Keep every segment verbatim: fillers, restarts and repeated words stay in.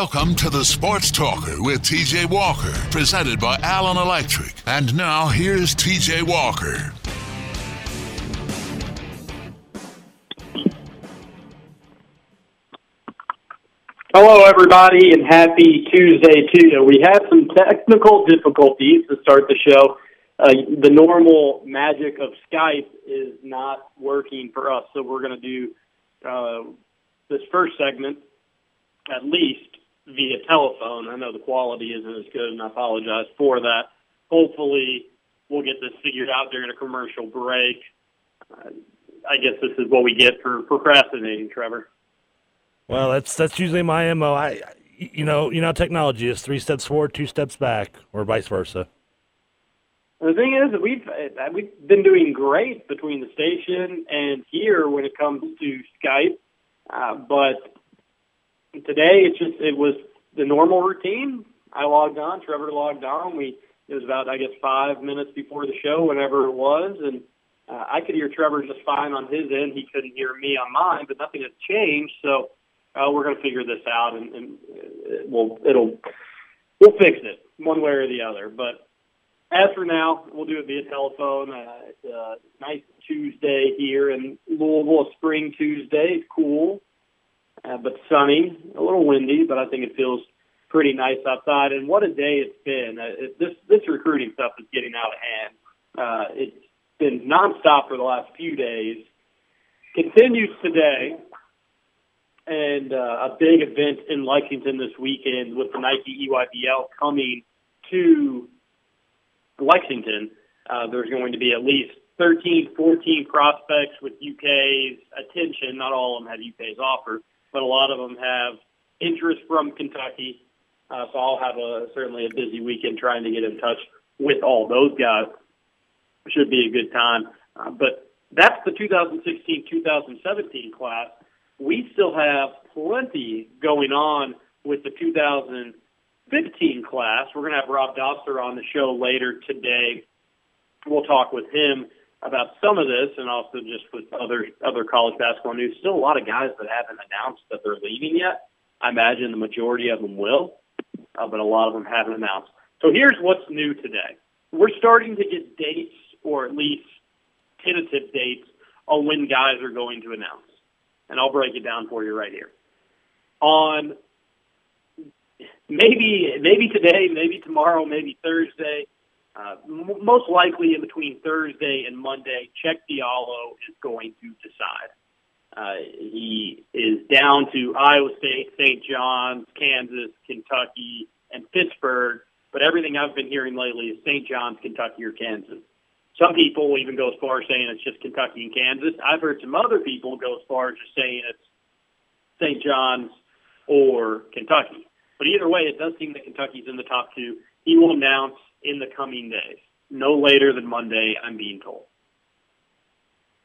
Welcome to The Sports Talker with T J. Walker, presented by Allen Electric. And now, here's T J. Walker. Hello, everybody, and happy Tuesday to you. We had some technical difficulties to start the show. Uh, the normal magic of Skype is not working for us, so we're going to do uh, this first segment at least via telephone. I know the quality isn't as good, and I apologize for that. Hopefully, we'll get this figured out during a commercial break. Uh, I guess this is what we get for procrastinating, Trevor. Well, that's that's usually my M O. I, you know, you know, technology is three steps forward, two steps back, or vice versa. The thing is that we've we've been doing great between the station and here when it comes to Skype, uh, but. Today, it's just it was the normal routine. I logged on, Trevor logged on. We it was about I guess five minutes before the show, whenever it was, and uh, I could hear Trevor just fine on his end. He couldn't hear me on mine, but nothing has changed. So uh, we're going to figure this out, and, and it we'll it'll we'll fix it one way or the other. But as for now, we'll do it via telephone. Uh, it's a nice Tuesday here in Louisville, spring Tuesday. It's cool. Uh, but sunny, a little windy, but I think it feels pretty nice outside. And what a day it's been. Uh, it, this this recruiting stuff is getting out of hand. Uh, it's been nonstop for the last few days. Continues today. And uh, a big event in Lexington this weekend with the Nike E Y B L coming to Lexington. Uh, there's going to be at least thirteen, fourteen prospects with U K's attention. Not all of them have U K's offer, but a lot of them have interest from Kentucky. Uh, so I'll have a certainly a busy weekend trying to get in touch with all those guys. Should be a good time. Uh, but that's the two thousand sixteen two thousand seventeen class. We still have plenty going on with the two thousand fifteen class. We're going to have Rob Doster on the show later today. We'll talk with him about some of this and also just with other other college basketball news. Still a lot of guys that haven't announced that they're leaving yet. I imagine the majority of them will, uh, but a lot of them haven't announced. So here's what's new today. We're starting to get dates, or at least tentative dates, on when guys are going to announce. And I'll break it down for you right here. On maybe, maybe today, maybe tomorrow, maybe Thursday, Uh, m- most likely in between Thursday and Monday, Cheick Diallo is going to decide. Uh, he is down to Iowa State, Saint John's, Kansas, Kentucky, and Pittsburgh, but everything I've been hearing lately is Saint John's, Kentucky, or Kansas. Some people even go as far as saying it's just Kentucky and Kansas. I've heard some other people go as far as just saying it's Saint John's or Kentucky. But either way, it does seem that Kentucky's in the top two. He will announce in the coming days, no later than Monday, I'm being told.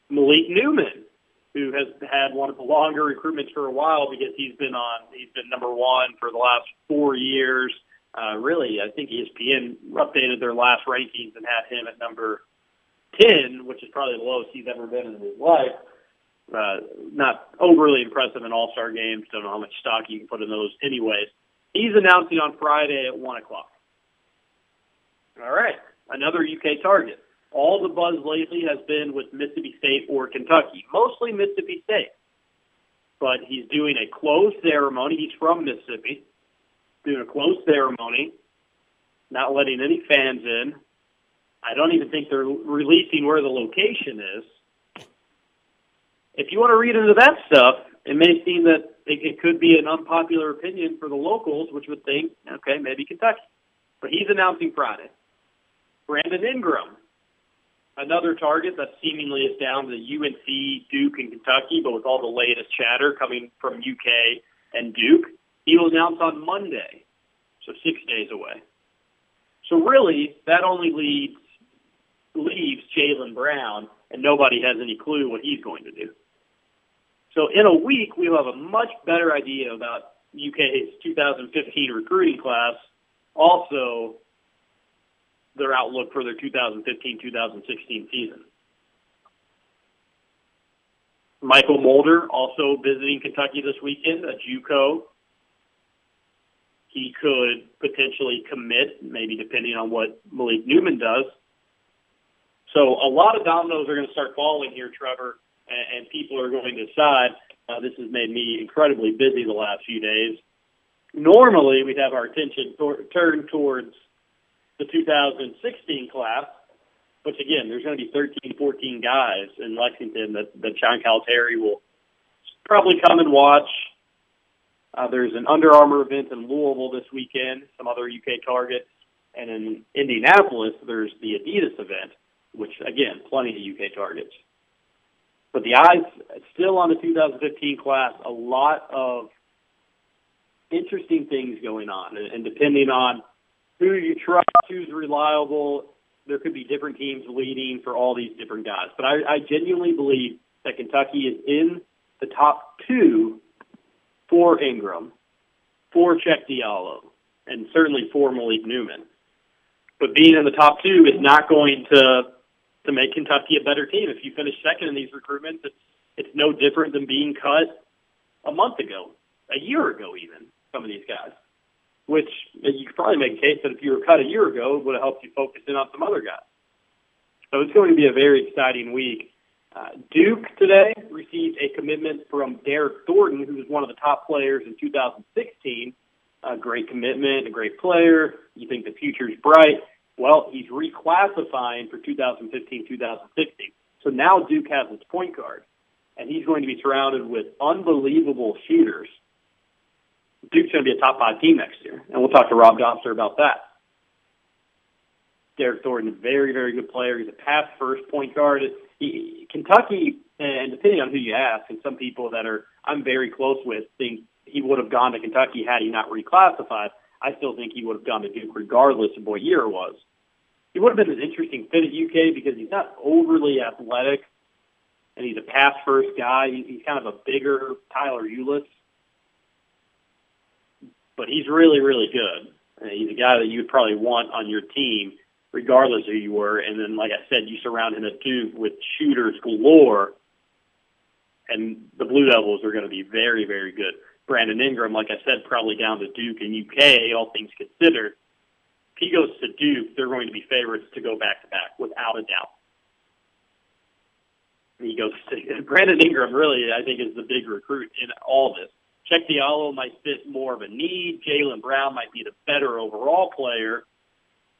Malik Newman, who has had one of the longer recruitments for a while because he's been on, he's been number one for the last four years. Uh, really, I think E S P N updated their last rankings and had him at number ten, which is probably the lowest he's ever been in his life. Uh, not overly impressive in all-star games. Don't know how much stock you can put in those anyways. He's announcing on Friday at one o'clock. All right, another U K target. All the buzz lately has been with Mississippi State or Kentucky, mostly Mississippi State. But he's doing a closed ceremony. He's from Mississippi, doing a closed ceremony, not letting any fans in. I don't even think they're releasing where the location is. If you want to read into that stuff, it may seem that it, it could be an unpopular opinion for the locals, which would think, okay, maybe Kentucky. But he's announcing Friday. Brandon Ingram, another target that seemingly is down to U N C, Duke, and Kentucky, but with all the latest chatter coming from U K and Duke, he will announce on Monday, so six days away. So really, that only leads, leaves Jaylen Brown, and nobody has any clue what he's going to do. So in a week, we'll have a much better idea about U K's two thousand fifteen recruiting class, also their outlook for their two thousand fifteen two thousand sixteen season. Michael Mulder also visiting Kentucky this weekend, a JUCO he could potentially commit, maybe depending on what Malik Newman does. So a lot of dominoes are going to start falling here, Trevor, and, and people are going to decide. Uh, this has made me incredibly busy the last few days. Normally, we'd have our attention tor- turned towards the two thousand sixteen class, which, again, there's going to be thirteen, fourteen guys in Lexington that, that John Calipari will probably come and watch. Uh, there's an Under Armour event in Louisville this weekend, some other U K targets, and in Indianapolis, there's the Adidas event, which, again, plenty of U K targets. But the eyes still on the two thousand fifteen class, a lot of interesting things going on. And, and depending on who you trust, who's reliable, there could be different teams leading for all these different guys. But I, I genuinely believe that Kentucky is in the top two for Ingram, for Cheick Diallo, and certainly for Malik Newman. But being in the top two is not going to to make Kentucky a better team. If you finish second in these recruitments, it's, it's no different than being cut a month ago, a year ago even, some of these guys, which you could probably make a case that if you were cut a year ago, it would have helped you focus in on some other guys. So it's going to be a very exciting week. Uh, Duke today received a commitment from Derek Thornton, who was one of the top players in two thousand sixteen. A great commitment, a great player. You think the future's bright. Well, he's reclassifying for two thousand fifteen, two thousand sixteen. So now Duke has his point guard, and he's going to be surrounded with unbelievable shooters. Duke's going to be a top-five team next year, and we'll talk to Rob Doster about that. Derek Thornton, very, very good player. He's a pass-first point guard. He, Kentucky, and depending on who you ask, and some people that are I'm very close with think he would have gone to Kentucky had he not reclassified. I still think he would have gone to Duke regardless of what year it was. He would have been an interesting fit at U K because he's not overly athletic, and he's a pass-first guy. He's kind of a bigger Tyler Ulis, but he's really, really good. And he's a guy that you would probably want on your team regardless of who you were. And then, like I said, you surround him at Duke with shooters galore, and the Blue Devils are going to be very, very good. Brandon Ingram, like I said, probably down to Duke and U K, all things considered. If he goes to Duke, they're going to be favorites to go back-to-back, without a doubt. And he goes to Brandon Ingram, really, I think, is the big recruit in all this. Cheick Diallo might fit more of a need. Jaylen Brown might be the better overall player.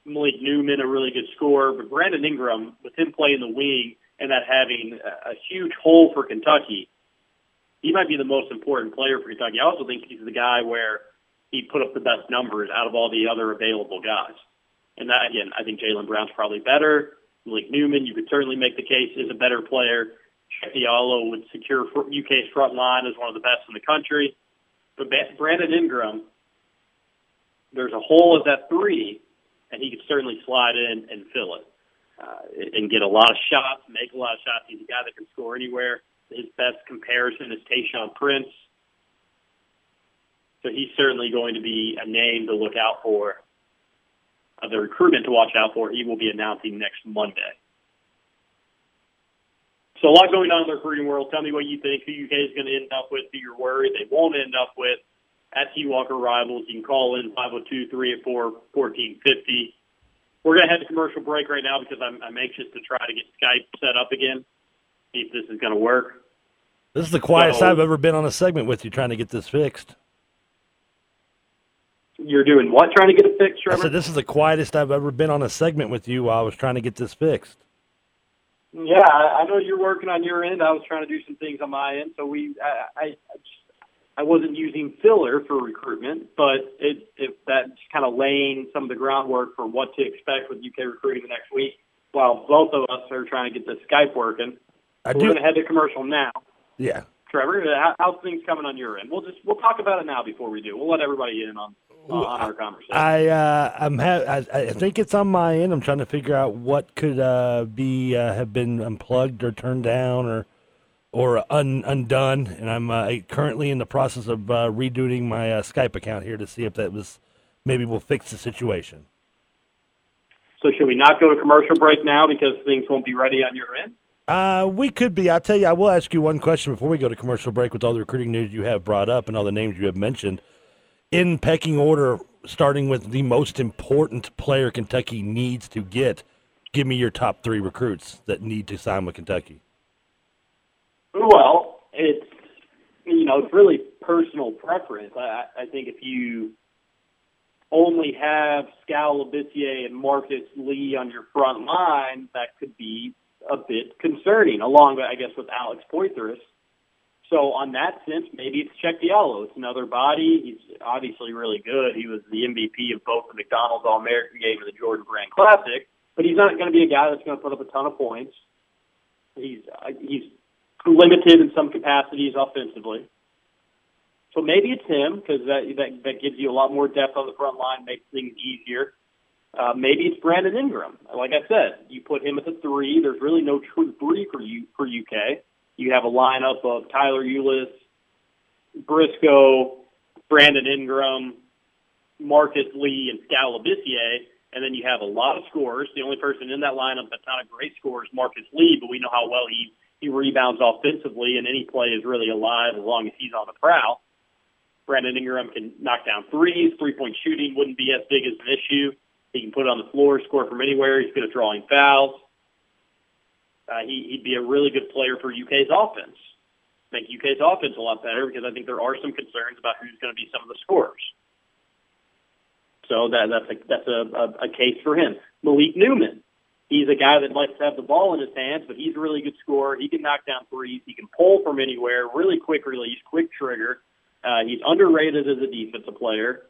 Malik Newman, a really good scorer. But Brandon Ingram, with him playing the wing and that having a huge hole for Kentucky, he might be the most important player for Kentucky. I also think he's the guy where he put up the best numbers out of all the other available guys. And, that, again, I think Jaylen Brown's probably better. Malik Newman, you could certainly make the case, is a better player. Cheick Diallo would secure U K's front line as one of the best in the country. But Brandon Ingram, there's a hole at that three, and he could certainly slide in and fill it uh, and get a lot of shots, make a lot of shots. He's a guy that can score anywhere. His best comparison is Tayshaun Prince. So he's certainly going to be a name to look out for, uh, the recruitment to watch out for. He will be announcing next Monday. So a lot going on in the recruiting world. Tell me what you think, who U K is going to end up with, who you're worried they won't end up with. At T. Walker Rivals, you can call in five oh two, three eight four, one four five zero. We're going to head to commercial break right now because I'm, I'm anxious to try to get Skype set up again. See if this is going to work. This is the quietest so, I've ever been on a segment with you trying to get this fixed. You're doing what trying to get it fixed, Trevor? I said this is the quietest I've ever been on a segment with you while I was trying to get this fixed. Yeah, I, I know you're working on your end. I was trying to do some things on my end, so we I I, I, just, I wasn't using filler for recruitment, but it, it that's kind of laying some of the groundwork for what to expect with U K recruiting the next week while both of us are trying to get the Skype working. So we're going to head to commercial now. Yeah. Trevor, how, how's things coming on your end? We'll just we'll talk about it now before we do. We'll let everybody in on uh, on our conversation. I uh, I'm ha- I, I think it's on my end. I'm trying to figure out what could uh, be uh, have been unplugged or turned down or or un- undone, and I'm uh, currently in the process of uh, redoing my uh, Skype account here to see if that was maybe we'll fix the situation. So should we not go to commercial break now because things won't be ready on your end? Uh, we could be. I'll tell you, I will ask you one question before we go to commercial break with all the recruiting news you have brought up and all the names you have mentioned. in pecking order, starting with the most important player Kentucky needs to get, give me your top three recruits that need to sign with Kentucky. Well, it's, you know, it's really personal preference. I, I think if you only have Skal Labissière and Marcus Lee on your front line, that could be a bit concerning, along, I guess, with Alex Poythress. So on that sense, maybe it's Cheick Diallo. It's another body. He's obviously really good. He was the M V P of both the McDonald's All-American game and the Jordan Brand Classic, but he's not going to be a guy that's going to put up a ton of points. He's uh, he's limited in some capacities offensively. So maybe it's him, because that, that that gives you a lot more depth on the front line, makes things easier. Uh, maybe it's Brandon Ingram. Like I said, you put him at the three. There's really no true three for you for U K. You have a lineup of Tyler Ulis, Briscoe, Brandon Ingram, Marcus Lee, and Skal Labissière, and then you have a lot of scorers. The only person in that lineup that's not a great scorer is Marcus Lee, but we know how well he, he rebounds offensively, and any play is really alive as long as he's on the prowl. Brandon Ingram can knock down threes. Three-point shooting wouldn't be as big as an issue. He can put it on the floor, score from anywhere. He's good at drawing fouls. Uh, he, he'd be a really good player for U K's offense. Make U K's offense a lot better, because I think there are some concerns about who's going to be some of the scorers. So that, that's, a, that's a, a, a case for him. Malik Newman, he's a guy that likes to have the ball in his hands, but he's a really good scorer. He can knock down threes. He can pull from anywhere, really quick release, quick trigger. Uh, he's underrated as a defensive player,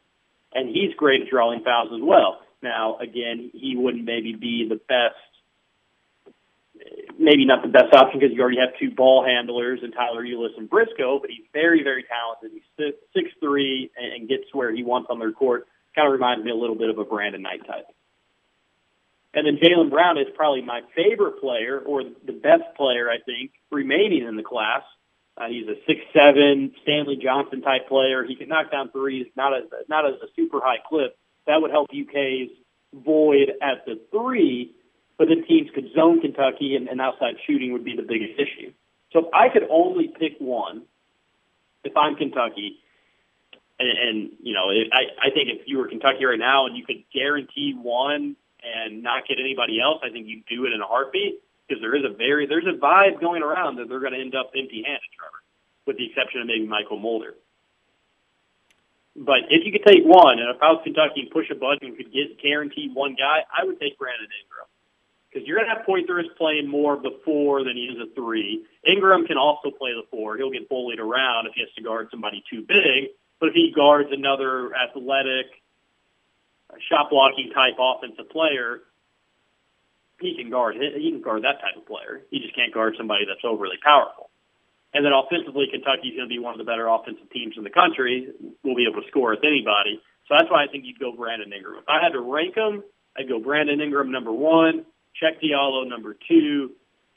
and he's great at drawing fouls as well. Now, again, he wouldn't maybe be the best maybe not the best option because you already have two ball handlers and Tyler Ulis and Briscoe, but he's very, very talented. He's six three and gets where he wants on their court. Kind of reminds me a little bit of a Brandon Knight type. And then Jaylen Brown is probably my favorite player, or the best player, I think, remaining in the class. Uh, he's a six seven, Stanley Johnson type player. He can knock down threes, not as, not as a super high clip. That would help U K's void at the three, but then teams could zone Kentucky, and, and outside shooting would be the biggest issue. So if I could only pick one, if I'm Kentucky, and, and you know, if, I, I think if you were Kentucky right now and you could guarantee one and not get anybody else, I think you'd do it in a heartbeat, because there is a very there's a vibe going around that they're going to end up empty-handed, Trevor, with the exception of maybe Michael Mulder. But if you could take one, and if I was Kentucky and push a button and could get guaranteed one guy, I would take Brandon Ingram. Because you're going to have Poythress playing more of the four than he is a three. Ingram can also play the four. He'll get bullied around if he has to guard somebody too big. But if he guards another athletic, shot-blocking type offensive player, he can guard He can guard that type of player. He just can't guard somebody that's overly powerful. And then offensively, Kentucky's going to be one of the better offensive teams in the country. We'll be able to score with anybody. So that's why I think you'd go Brandon Ingram. If I had to rank them, I'd go Brandon Ingram number one, Cheick Diallo number two,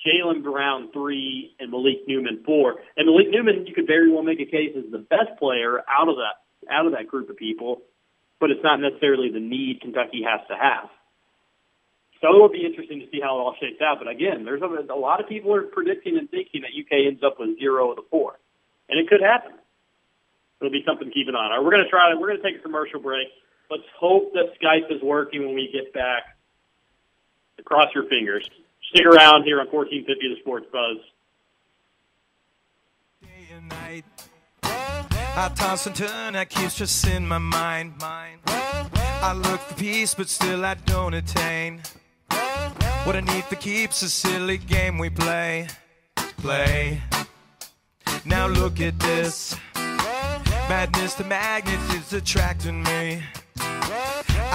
Jaylen Brown three, and Malik Newman four. And Malik Newman, you could very well make a case as the best player out of that out of that group of people, but it's not necessarily the need Kentucky has to have. So it will be interesting to see how it all shakes out. But again, there's a, a lot of people are predicting and thinking that U K ends up with zero of the four, and it could happen. It'll be something to keep an eye on. All right, we're going to try. We're going to take a commercial break. Let's hope that Skype is working when we get back. Cross your fingers. Stick around here on fourteen fifty The Sports Buzz. Day and night. I toss and turn, I keep stressing my mind. I look for peace, but still I don't attain. What I need for keeps a silly game we play. Play. Now look at this. Madness, the magnet is attracting me.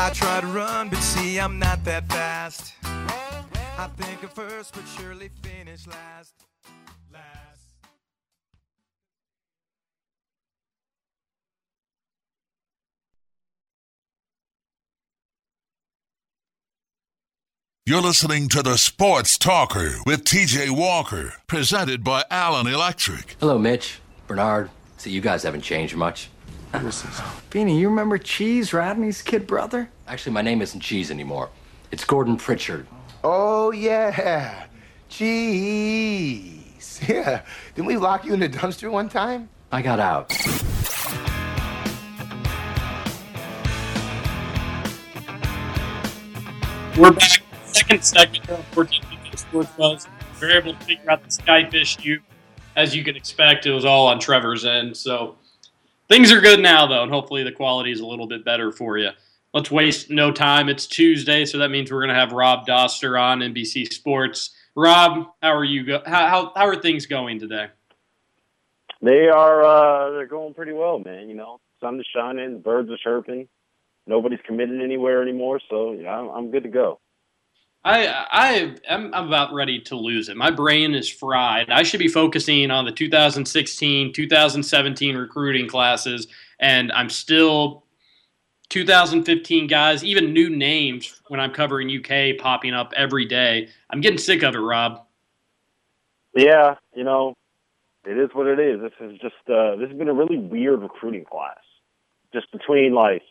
I try to run, but see, I'm not that fast. I think of first, but surely finish last. Last. You're listening to The Sports Talker with T J. Walker, presented by Allen Electric. Hello, Mitch, Bernard. See, you guys haven't changed much. Beanie, you remember Cheese, Rodney's kid brother? Actually, my name isn't Cheese anymore. It's Gordon Pritchard. Oh, yeah. Cheese. Yeah. Didn't we lock you in a dumpster one time? I got out. We're back. Second segment here on fourteen fifteen Sports Buzz. We were able to figure out the Skype issue. As you can expect, it was all on Trevor's end. So things are good now, though, and hopefully the quality is a little bit better for you. Let's waste no time. It's Tuesday, so that means we're going to have Rob Doster on N B C Sports. Rob, how are you? Go- how, how how are things going today? They are uh, they're going pretty well, man. You know, sun is shining, the birds are chirping, nobody's committed anywhere anymore, so yeah, I'm, I'm good to go. I I am about ready to lose it. My brain is fried. I should be focusing on the two thousand sixteen, two thousand seventeen recruiting classes, and I'm still two thousand fifteen guys, even new names when I'm covering U K popping up every day. I'm getting sick of it, Rob. Yeah, you know, it is what it is. This is just uh, this has been a really weird recruiting class, just between like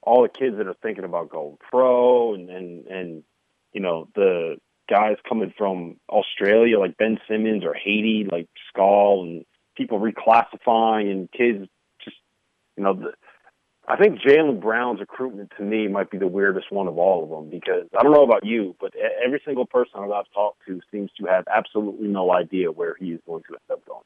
all the kids that are thinking about going pro and and. and you know, the guys coming from Australia, like Ben Simmons or Haiti, like Skal, and people reclassifying and kids just, you know, the, I think Jaylen Brown's recruitment to me might be the weirdest one of all of them, because I don't know about you, but every single person I've talked to seems to have absolutely no idea where he is going to end up going.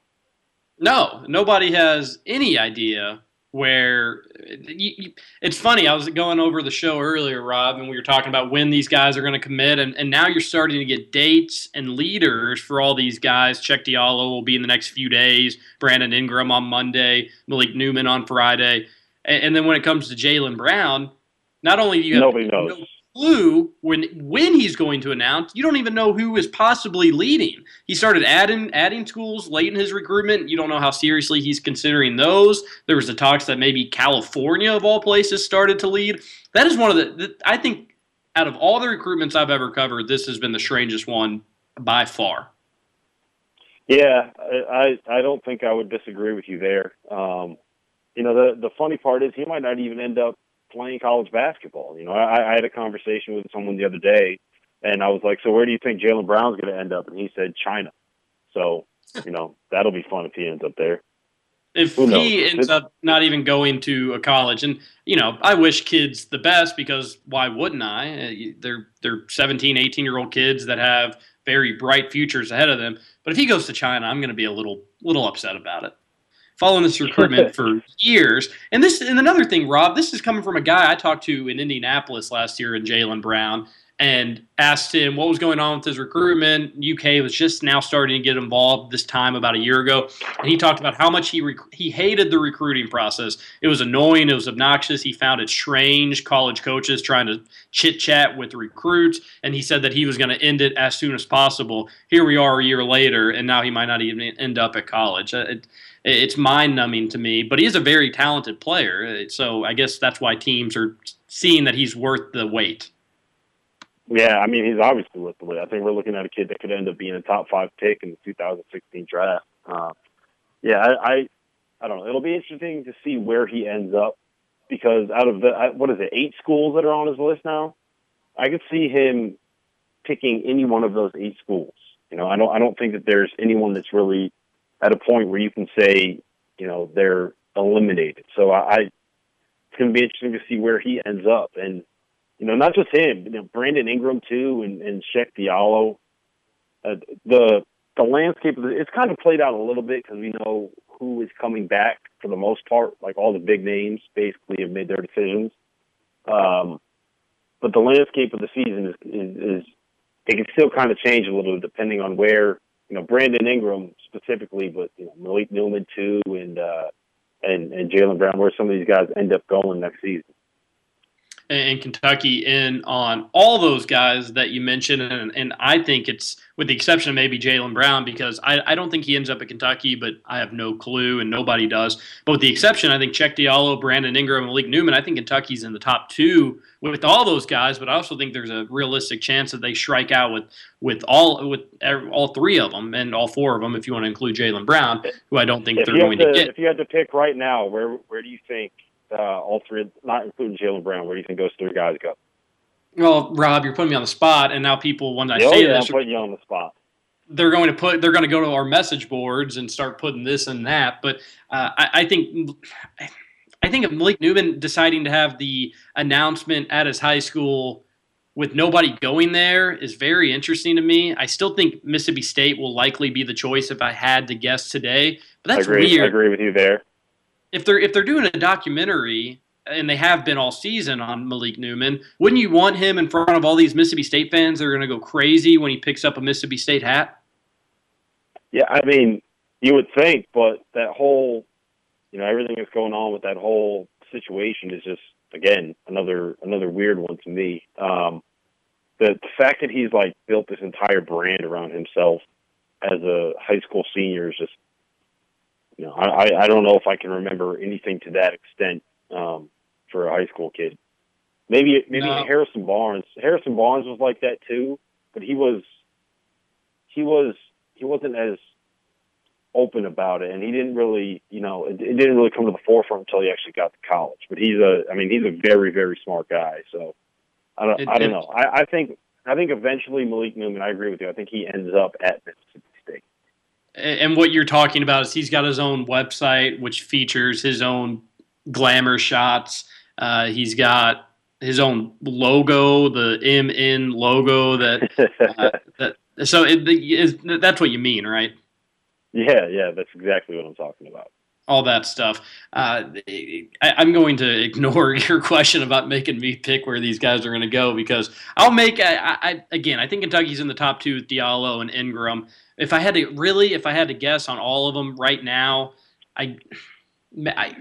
No, nobody has any idea. Where it's funny, I was going over the show earlier, Rob, and we were talking about when these guys are going to commit, and, and now you're starting to get dates and leaders for all these guys. Cheick Diallo will be in the next few days, Brandon Ingram on Monday, Malik Newman on Friday. And, and then when it comes to Jaylen Brown, not only do you have no clue when when he's going to announce, you don't even know who is possibly leading. He started adding adding schools late in his recruitment. You don't know how seriously he's considering those. There was the talks that maybe California, of all places, started to lead. That is one of the, I think, out of all the recruitments I've ever covered, this has been the strangest one by far. Yeah, I, I don't think I would disagree with you there. Um, you know, the, the funny part is he might not even end up playing college basketball. You know, I, I had a conversation with someone the other day, and I was like, so where do you think Jaylen Brown's going to end up? And he said China. So, you know, that'll be fun if he ends up there. If he ends up not even going to a college. And, you know, I wish kids the best, because why wouldn't I? They're, they're seventeen, eighteen-year-old kids that have very bright futures ahead of them. But if he goes to China, I'm going to be a little little upset about it. Following this recruitment for years. And this, and another thing, Rob, this is coming from a guy I talked to in Indianapolis last year in Jaylen Brown, and asked him what was going on with his recruitment. U K was just now starting to get involved this time about a year ago. And he talked about how much he rec- he hated the recruiting process. It was annoying. It was obnoxious. He found it strange, college coaches trying to chit-chat with recruits. And he said that he was going to end it as soon as possible. Here we are a year later, and now he might not even end up at college. It, It's mind-numbing to me, but he is a very talented player, so I guess that's why teams are seeing that he's worth the wait. Yeah, I mean, he's obviously worth the wait. I think we're looking at a kid that could end up being a top-five pick in the two thousand sixteen draft. Uh, yeah, I, I I don't know. It'll be interesting to see where he ends up, because out of the, what is it, eight schools that are on his list now, I could see him picking any one of those eight schools. You know, I don't I don't think that there's anyone that's really at a point where you can say, you know, they're eliminated. So I, I it's going to be interesting to see where he ends up. And, you know, not just him, you know, Brandon Ingram too, and, and Cheick Diallo. Uh, the the landscape, of the, it's kind of played out a little bit, because we know who is coming back for the most part. Like all the big names basically have made their decisions. Um, but the landscape of the season is, is, is it can still kind of change a little depending on where, you know, Brandon Ingram specifically, but you know, Malik Newman too, and uh, and and Jaylen Brown, where some of these guys end up going next season. And Kentucky in on all those guys that you mentioned, and, and I think it's with the exception of maybe Jaylen Brown, because I, I don't think he ends up at Kentucky, but I have no clue, and nobody does. But with the exception, I think Cheick Diallo, Brandon Ingram, Malik Newman, I think Kentucky's in the top two with all those guys, but I also think there's a realistic chance that they strike out with with all with all three of them, and all four of them if you want to include Jaylen Brown, who I don't think if they're going to, to get. If you had to pick right now, where where do you think – Uh, all three, not including Jaylen Brown, where do you think those three guys go? Well, Rob, you're putting me on the spot, and now people, when I oh, say yeah, this, I'm putting you on the spot. They're going to put, they're going to go to our message boards and start putting this and that. But uh, I, I think, I think of Malik Newman deciding to have the announcement at his high school with nobody going there is very interesting to me. I still think Mississippi State will likely be the choice if I had to guess today. But that's I agree, weird. I agree with you there. If they're if they're doing a documentary, and they have been all season on Malik Newman, wouldn't you want him in front of all these Mississippi State fans that are going to go crazy when he picks up a Mississippi State hat? Yeah, I mean, you would think, but that whole, you know, everything that's going on with that whole situation is just, again, another another weird one to me. Um, the, the fact that he's, like, built this entire brand around himself as a high school senior is just, you know, I, I don't know if I can remember anything to that extent um, for a high school kid. Maybe maybe no. Harrison Barnes. Harrison Barnes was like that too, but he was he was he wasn't as open about it, and he didn't really, you know, it, it didn't really come to the forefront until he actually got to college. But he's a, I mean, he's a very very smart guy. So I don't it, I don't know. I, I think I think eventually Malik Newman. I agree with you. I think he ends up at Mississippi State. And what you're talking about is he's got his own website which features his own glamour shots. Uh, he's got his own logo, the M N logo. That, uh, that so it, is, that's what you mean, right? Yeah, yeah, that's exactly what I'm talking about. All that stuff. Uh, I, I'm going to ignore your question about making me pick where these guys are going to go because I'll make. I, I again, I think Kentucky's in the top two with Diallo and Ingram. If I had to really, if I had to guess on all of them right now, I. I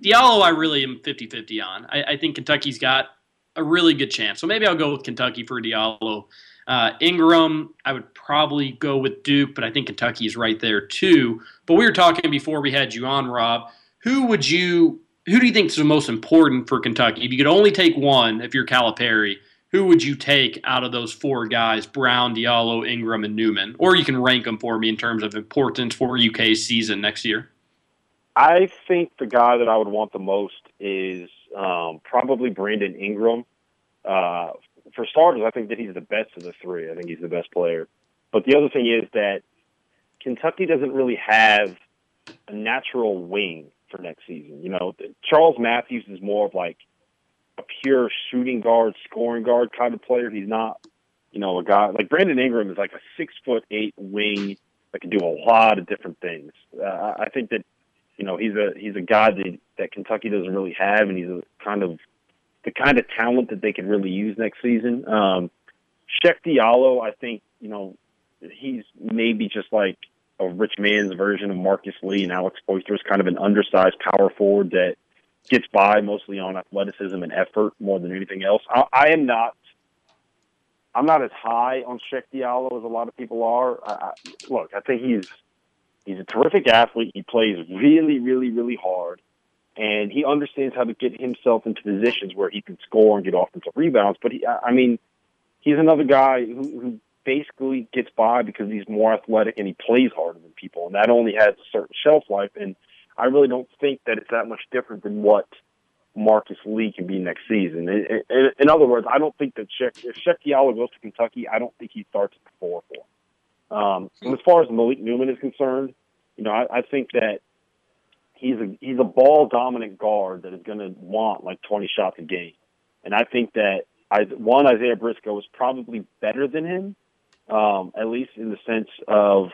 Diallo, I really am fifty-fifty on. I, I think Kentucky's got a really good chance. So maybe I'll go with Kentucky for Diallo. Uh, Ingram, I would probably go with Duke, but I think Kentucky is right there too. But we were talking before we had you on, Rob. Who would you – who do you think is the most important for Kentucky? If you could only take one, if you're Calipari, who would you take out of those four guys, Brown, Diallo, Ingram, and Newman? Or you can rank them for me in terms of importance for U K's season next year. I think the guy that I would want the most is um, probably Brandon Ingram. Uh, for starters, I think that he's the best of the three. I think he's the best player. But the other thing is that Kentucky doesn't really have a natural wing for next season. You know, Charles Matthews is more of like a pure shooting guard, scoring guard kind of player. He's not, you know, a guy like Brandon Ingram is like a six foot eight wing that can do a lot of different things. Uh, I think that. You know, he's a he's a guy that, that Kentucky doesn't really have, and he's a kind of the kind of talent that they could really use next season. Um, Cheick Diallo, I think, you know, he's maybe just like a rich man's version of Marcus Lee and Alex Poythress, kind of an undersized power forward that gets by mostly on athleticism and effort more than anything else. I, I am not I'm not as high on Cheick Diallo as a lot of people are. I, I, look, I think he's. He's a terrific athlete. He plays really, really, really hard. And he understands how to get himself into positions where he can score and get offensive rebounds. But, he, I mean, he's another guy who, who basically gets by because he's more athletic and he plays harder than people. And that only has a certain shelf life. And I really don't think that it's that much different than what Marcus Lee can be next season. In, in, in other words, I don't think that Cheick, if Cheick Diallo goes to Kentucky, I don't think he starts at the four four. Um, as far as Malik Newman is concerned, you know, I, I think that he's a he's a ball dominant guard that is going to want like twenty shots a game, and I think that I, one Isaiah Briscoe is probably better than him, um, at least in the sense of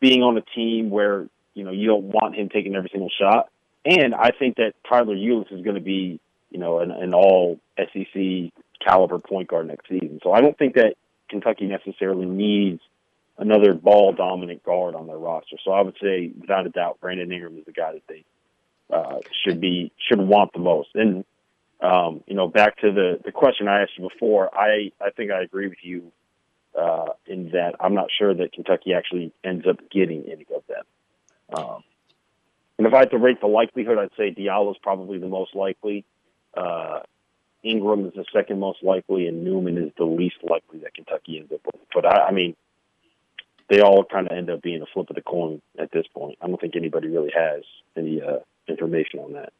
being on a team where you know you don't want him taking every single shot, and I think that Tyler Ulis is going to be you know an, an all S E C caliber point guard next season. So I don't think that Kentucky necessarily needs another ball-dominant guard on their roster. So I would say, without a doubt, Brandon Ingram is the guy that they uh, should be should want the most. And, um, you know, back to the, the question I asked you before, I, I think I agree with you uh, in that I'm not sure that Kentucky actually ends up getting any of them. Um, and if I had to rate the likelihood, I'd say Diallo's probably the most likely. Uh, Ingram is the second most likely, and Newman is the least likely that Kentucky ends up with. But, I, I mean, they all kind of end up being a flip of the coin at this point. I don't think anybody really has any uh, information on that.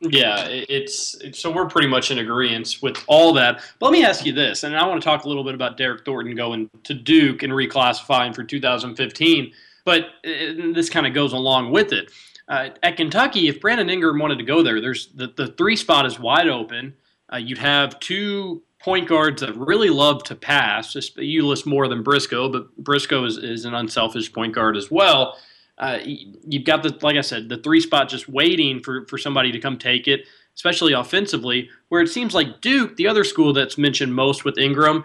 Yeah, it's, it's so we're pretty much in agreement with all that. But let me ask you this, and I want to talk a little bit about Derek Thornton going to Duke and reclassifying for two thousand fifteen, but it, this kind of goes along with it. Uh, at Kentucky, if Brandon Ingram wanted to go there, there's the, the three spot is wide open. Uh, you'd have two point guards that really love to pass. Ulis more than Briscoe, but Briscoe is, is an unselfish point guard as well. Uh, you've got, the like I said, the three spot just waiting for, for somebody to come take it, especially offensively, where it seems like Duke, the other school that's mentioned most with Ingram,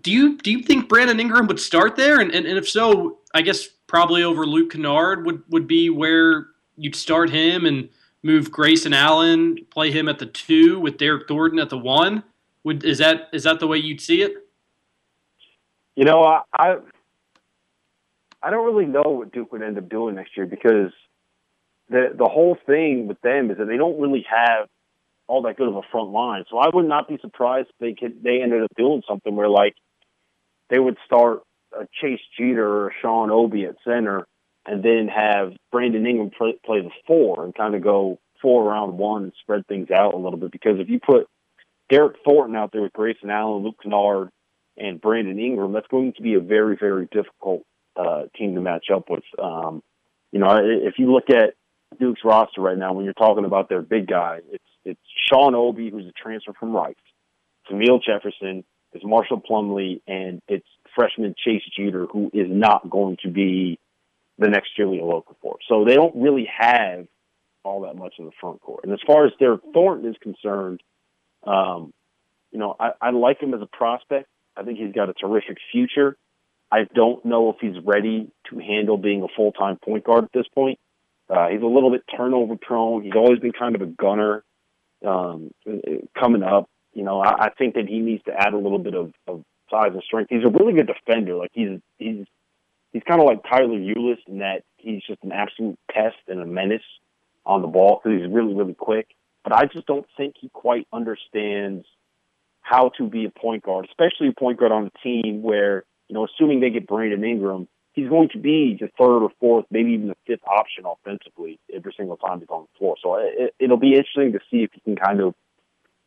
do you do you think Brandon Ingram would start there? And, and, and if so, I guess probably over Luke Kennard would, would be where you'd start him and move Grayson Allen, play him at the two with Derek Thornton at the one. Would is that is that the way you'd see it? You know, I... I... I don't really know what Duke would end up doing next year, because the the whole thing with them is that they don't really have all that good of a front line. So I would not be surprised if they could, they ended up doing something where, like, they would start a Chase Jeter or Sean Obi at center and then have Brandon Ingram play, play the four and kind of go four round one and spread things out a little bit. Because if you put Derek Thornton out there with Grayson Allen, Luke Kennard, and Brandon Ingram, that's going to be a very, very difficult Uh, team to match up with. Um, you know, if you look at Duke's roster right now, when you're talking about their big guy, it's it's Sean Obi, who's a transfer from Rice, Camille Jefferson, it's Marshall Plumlee, and it's freshman Chase Jeter, who is not going to be the next Jahlil Okafor. So they don't really have all that much in the front court. And as far as Derek Thornton is concerned, um, you know, I, I like him as a prospect. I think he's got a terrific future. I don't know if he's ready to handle being a full-time point guard at this point. Uh, he's a little bit turnover-prone. He's always been kind of a gunner um, coming up. You know, I, I think that he needs to add a little bit of, of size and strength. He's a really good defender. Like he's he's he's kind of like Tyler Ulis in that he's just an absolute pest and a menace on the ball because he's really really quick. But I just don't think he quite understands how to be a point guard, especially a point guard on a team where, you know, assuming they get Brandon Ingram, he's going to be the third or fourth, maybe even the fifth option offensively every single time he's on the floor. So it, it'll be interesting to see if he can kind of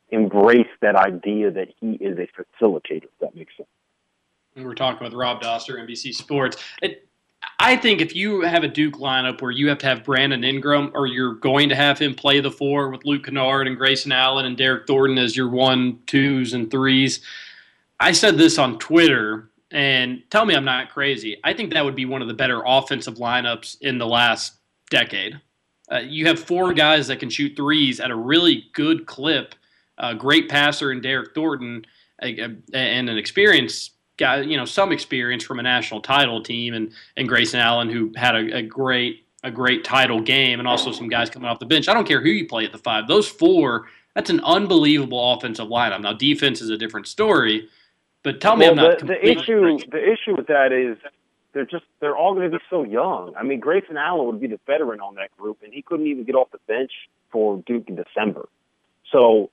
embrace that idea that he is a facilitator, if that makes sense. We're talking with Rob Doster, N B C Sports. It, I think if you have a Duke lineup where you have to have Brandon Ingram, or you're going to have him play the four with Luke Kennard and Grayson Allen and Derek Thornton as your one, twos, and threes. I said this on Twitter, and tell me I'm not crazy. I think that would be one of the better offensive lineups in the last decade. Uh, you have four guys that can shoot threes at a really good clip, a great passer in Derek Thornton, a, a, and an experienced guy, you know, some experience from a national title team, and, and Grayson Allen, who had a, a great a great title game, and also some guys coming off the bench. I don't care who you play at the five. Those four, that's an unbelievable offensive lineup. Now, defense is a different story. But tell me, well, I'm not the, the issue. The issue with that is they're just—they're all going to be so young. I mean, Grayson Allen would be the veteran on that group, and he couldn't even get off the bench for Duke in December. So,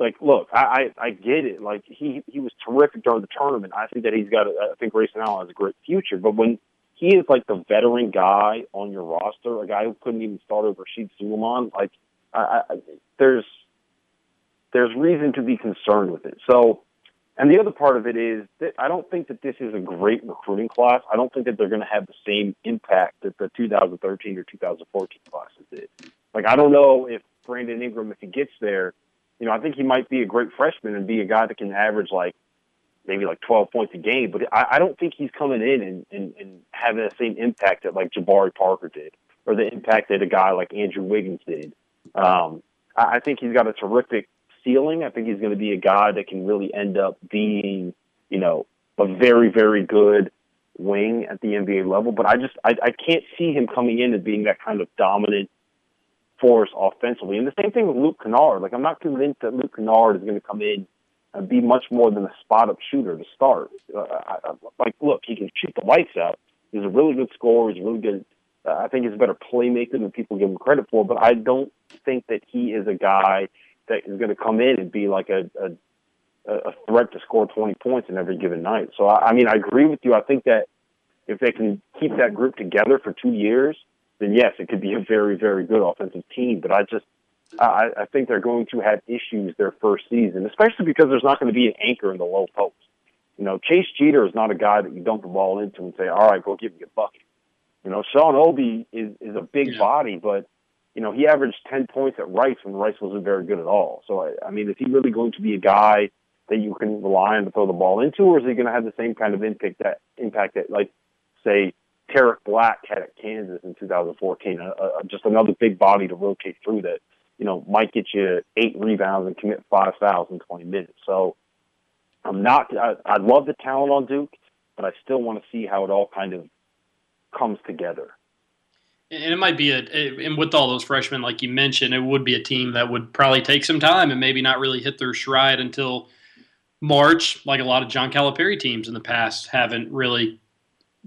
like, look, I, I, I get it. Like, he he was terrific during the tournament. I think that he's got. A, I think Grayson Allen has a great future. But when he is like the veteran guy on your roster, a guy who couldn't even start over Rashid Suleiman, like, I, I, there's there's reason to be concerned with it. So. And the other part of it is that I don't think that this is a great recruiting class. I don't think that they're going to have the same impact that the two thousand thirteen or two thousand fourteen classes did. Like, I don't know if Brandon Ingram, if he gets there, you know, I think he might be a great freshman and be a guy that can average, like, maybe like twelve points a game. But I, I don't think he's coming in and, and, and having the same impact that, like, Jabari Parker did, or the impact that a guy like Andrew Wiggins did. Um, I, I think he's got a terrific ceiling. I think he's going to be a guy that can really end up being, you know, a very, very good wing at the N B A level. But I just, I, I can't see him coming in and being that kind of dominant force offensively. And the same thing with Luke Kennard. Like, I'm not convinced that Luke Kennard is going to come in and be much more than a spot-up shooter to start. Uh, I, I, like, look, he can shoot the lights out. He's a really good scorer. He's really good. Uh, I think he's a better playmaker than people give him credit for. But I don't think that he is a guy that is going to come in and be like a, a a threat to score twenty points in every given night. So, I, I mean, I agree with you. I think that if they can keep that group together for two years, then yes, it could be a very, very good offensive team. But I just, I, I think they're going to have issues their first season, especially because there's not going to be an anchor in the low post. You know, Chase Jeter is not a guy that you dump the ball into and say, all right, go give me a bucket. You know, Sean Obi is, is a big yeah. body, but you know, he averaged ten points at Rice when Rice wasn't very good at all. So, I, I mean, is he really going to be a guy that you can rely on to throw the ball into, or is he going to have the same kind of impact that, impact that like, say, Tarek Black had at Kansas in two thousand fourteen, uh, uh, just another big body to rotate through that, you know, might get you eight rebounds and commit five fouls in twenty minutes. So I'm not, I, I love the talent on Duke, but I still want to see how it all kind of comes together. And it might be a, and with all those freshmen, like you mentioned, it would be a team that would probably take some time and maybe not really hit their stride until March, like a lot of John Calipari teams in the past haven't really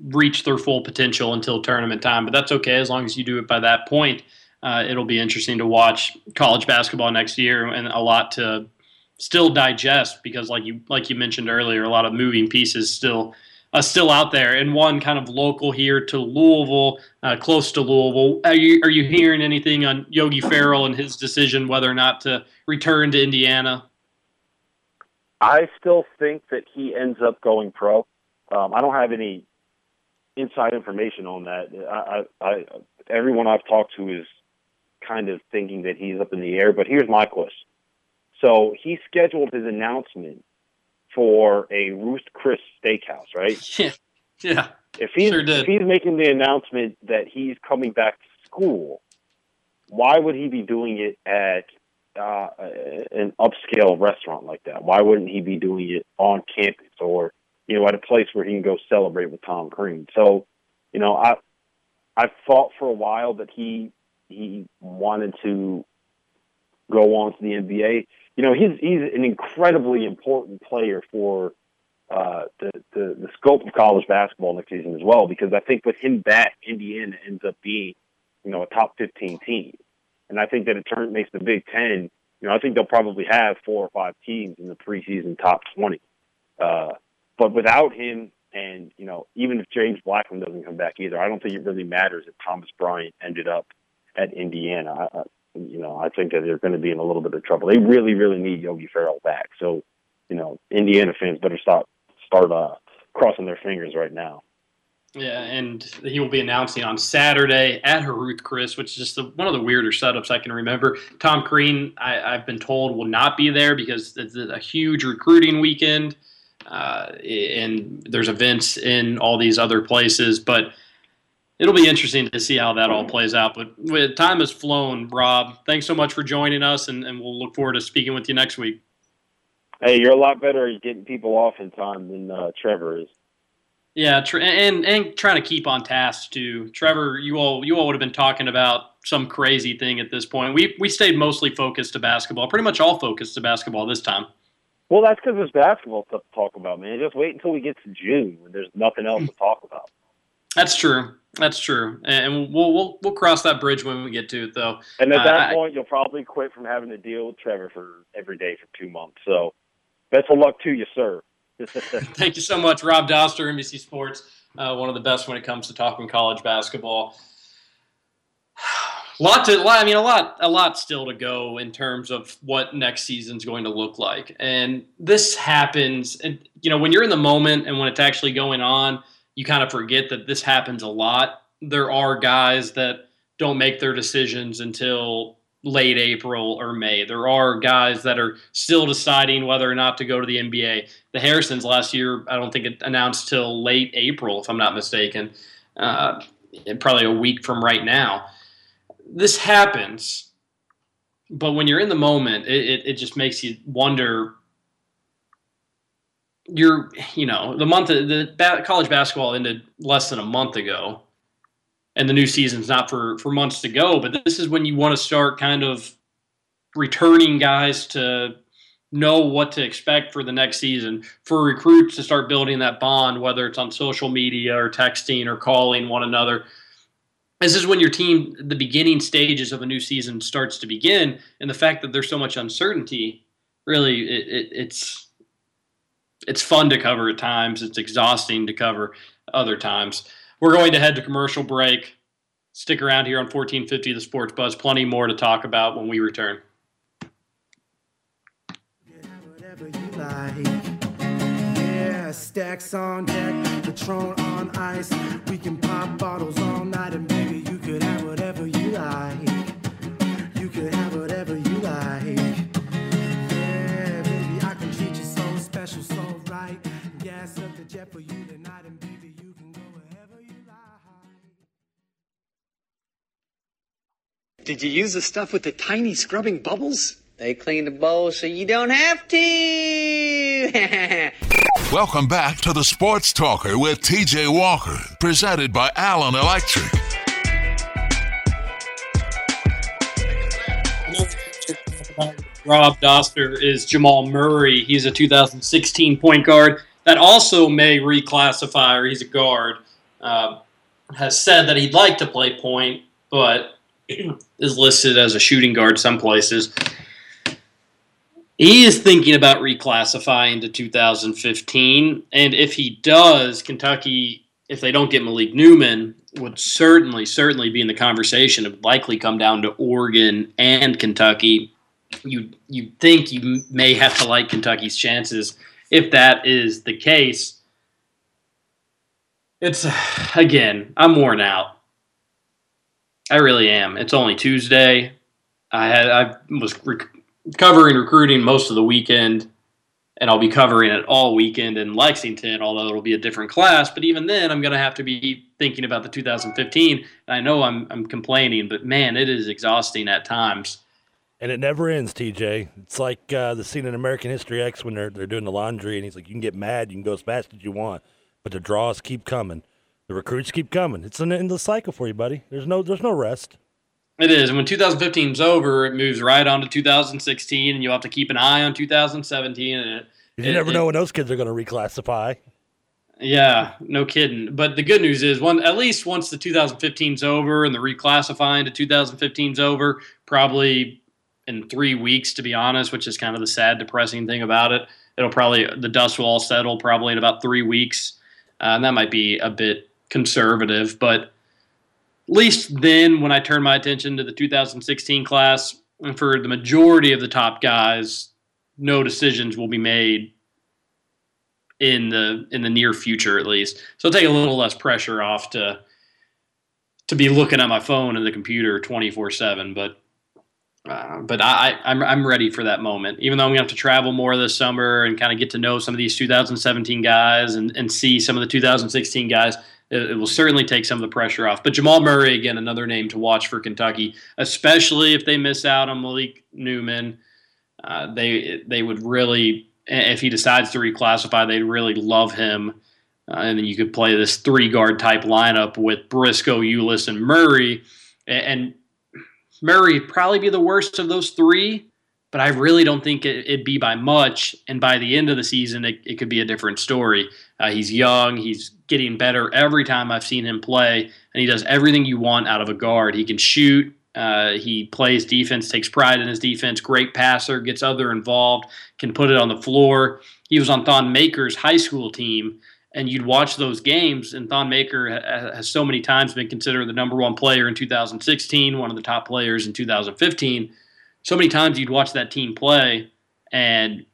reached their full potential until tournament time. But that's okay as long as you do it by that point. Uh, it'll be interesting to watch college basketball next year, and a lot to still digest because, like you like you mentioned earlier, a lot of moving pieces still uh, still out there. And one kind of local here to Louisville, uh, close to Louisville. Are you are you hearing anything on Yogi Ferrell and his decision whether or not to return to Indiana? I still think that he ends up going pro. Um, I don't have any inside information on that. I, I, I everyone I've talked to is kind of thinking that he's up in the air, but here's my question. So he scheduled his announcement for a Ruth's Chris steakhouse, right? Yeah. Yeah. If he's, sure if he's making the announcement that he's coming back to school, why would he be doing it at uh, an upscale restaurant like that? Why wouldn't he be doing it on campus or, you know, at a place where he can go celebrate with Tom Crean? So, you know, I I've thought for a while that he he wanted to go on to the N B A. You know, he's he's an incredibly important player for uh, the, the the scope of college basketball next season as well, because I think with him back, Indiana ends up being, you know, a top fifteen team, and I think that it turn makes the Big Ten. You know, I think they'll probably have four or five teams in the preseason top twenty. Uh, But without him, and, you know, even if James Blackman doesn't come back either, I don't think it really matters if Thomas Bryant ended up at Indiana. I, you know, I think that they're going to be in a little bit of trouble. They really, really need Yogi Ferrell back. So, you know, Indiana fans better start, start uh, crossing their fingers right now. Yeah, and he will be announcing on Saturday at Ruth's Chris, which is just the, one of the weirder setups I can remember. Tom Crean, I, I've been told, will not be there because it's a huge recruiting weekend. Uh, and there's events in all these other places, but it'll be interesting to see how that all plays out. But with, time has flown, Rob. Thanks so much for joining us, and, and we'll look forward to speaking with you next week. Hey, you're a lot better at getting people off in time than uh, Trevor is. Yeah, tr- and and trying to keep on task too. Trevor, you all you all would have been talking about some crazy thing at this point. We we stayed mostly focused to basketball, pretty much all focused to basketball this time. Well, that's because there's basketball stuff to talk about, man. Just wait until we get to June when there's nothing else to talk about. That's true. That's true. And we'll we'll, we'll cross that bridge when we get to it, though. And at that uh, point, I, you'll probably quit from having to deal with Trevor for every day for two months. So best of luck to you, sir. Thank you so much, Rob Doster, N B C Sports, uh, one of the best when it comes to talking college basketball. Lot to, I mean, a lot, a lot still to go in terms of what next season's going to look like. And this happens, and you know, when you're in the moment and when it's actually going on, you kind of forget that this happens a lot. There are guys that don't make their decisions until late April or May. There are guys that are still deciding whether or not to go to the N B A. The Harrisons last year, I don't think it announced till late April, if I'm not mistaken, uh, probably a week from right now. This happens, but when you're in the moment, it, it, it just makes you wonder. You're, you know, the month of, the ba- college basketball ended less than a month ago, and the new season's not for, for months to go. But this is when you want to start kind of returning guys to know what to expect for the next season, for recruits to start building that bond, whether it's on social media or texting or calling one another. This is when your team, the beginning stages of a new season starts to begin, and the fact that there's so much uncertainty, really, it, it, it's it's fun to cover at times. It's exhausting to cover other times. We're going to head to commercial break. Stick around here on fourteen fifty, The Sports Buzz. Plenty more to talk about when we return. Yeah, whatever you like. Yeah, stacks on deck, Patron on ice. We can pop bottles all night and baby, you could have whatever you like. You could have whatever you like. Yeah, baby, I can treat you so Did you use the stuff with the tiny scrubbing bubbles? They clean the bowl so you don't have to. Welcome back to The Sports Talker with T J. Walker, presented by Allen Electric. Rob Doster is Jamal Murray. He's a two thousand sixteen point guard that also may reclassify, or he's a guard, uh, has said that he'd like to play point, but is listed as a shooting guard some places. He is thinking about reclassifying to two thousand fifteen, and if he does, Kentucky, if they don't get Malik Newman, would certainly, certainly be in the conversation. It would likely come down to Oregon and Kentucky. You you think you may have to like Kentucky's chances if that is the case. It's, again, I'm worn out. I really am. It's only Tuesday. I had I was rec- covering recruiting most of the weekend, and I'll be covering it all weekend in Lexington, although it'll be a different class. But even then, I'm going to have to be thinking about the two thousand fifteen. And I know I'm I'm complaining, but, man, it is exhausting at times. And it never ends, T J. It's like uh, the scene in American History X when they're they're doing the laundry, and he's like, you can get mad, you can go as fast as you want, but the draws keep coming. The recruits keep coming. It's an endless cycle for you, buddy. There's no there's no rest. It is. And when two thousand fifteen is over, it moves right on to two thousand sixteen, and you'll have to keep an eye on two thousand seventeen. And it, you it, never know it, when those kids are going to reclassify. Yeah, no kidding. But the good news is, one at least once the two thousand fifteen is over and the reclassifying to two thousand fifteen is over, probably in three weeks, to be honest, which is kind of the sad, depressing thing about it. It'll probably the dust will all settle probably in about three weeks, uh, and that might be a bit conservative, but at least then when I turn my attention to the two thousand sixteen class, and for the majority of the top guys, no decisions will be made in the in the near future, at least. So it'll take a little less pressure off to to be looking at my phone and the computer twenty-four seven. But uh, but I, I'm I'm ready for that moment. Even though I'm gonna have to travel more this summer and kind of get to know some of these two thousand seventeen guys and, and see some of the two thousand sixteen guys. It will certainly take some of the pressure off. But Jamal Murray, again, another name to watch for Kentucky, especially if they miss out on Malik Newman. Uh, they they would really, if he decides to reclassify, they'd really love him. Uh, and then you could play this three-guard type lineup with Briscoe, Ulis, and Murray. And, and Murray would probably be the worst of those three, but I really don't think it, it'd be by much. And by the end of the season, it, it could be a different story. Uh, he's young. He's getting better every time I've seen him play, and he does everything you want out of a guard. He can shoot. Uh, he plays defense, takes pride in his defense, great passer, gets other involved, can put it on the floor. He was on Thon Maker's high school team, and you'd watch those games, and Thon Maker ha- has so many times been considered the number one player in two thousand sixteen, one of the top players in two thousand fifteen. So many times you'd watch that team play, and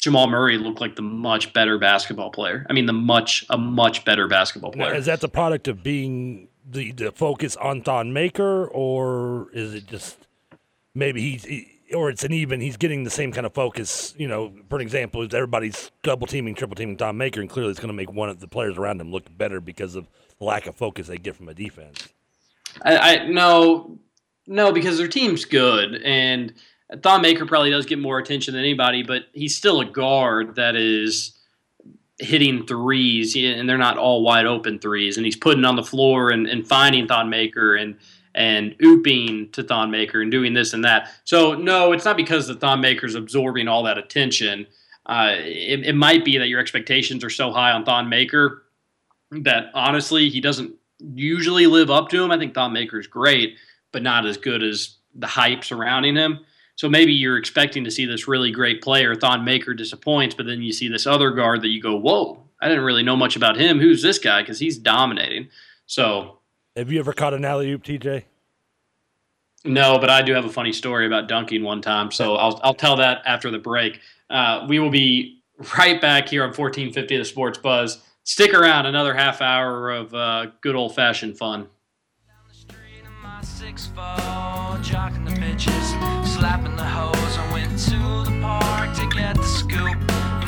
Jamal Murray looked like the much better basketball player. I mean, the much a much better basketball player. Now, is that the product of being the, the focus on Thon Maker, or is it just maybe he's he, or it's an even he's getting the same kind of focus? You know, for example, everybody's double teaming, triple teaming Thon Maker, and clearly it's going to make one of the players around him look better because of the lack of focus they get from a defense. I, I no, no, because their team's good and. Thon Maker probably does get more attention than anybody, but he's still a guard that is hitting threes, and they're not all wide open threes. And he's putting on the floor and, and finding Thon Maker and and ooping to Thon Maker and doing this and that. So no, it's not because the Thon Maker's absorbing all that attention. Uh, it, it might be that your expectations are so high on Thon Maker that honestly he doesn't usually live up to him. I think Thon Maker's great, but not as good as the hype surrounding him. So maybe you're expecting to see this really great player, Thon Maker disappoints, but then you see this other guard that you go, whoa, I didn't really know much about him. Who's this guy? Because he's dominating. So, have you ever caught an alley-oop, T J? No, but I do have a funny story about dunking one time, so I'll I'll tell that after the break. Uh, we will be right back here on fourteen fifty The Sports Buzz. Stick around another half hour of uh, good old-fashioned fun. six four, jocking the bitches, slapping the hoes. I went to the park to get the scoop.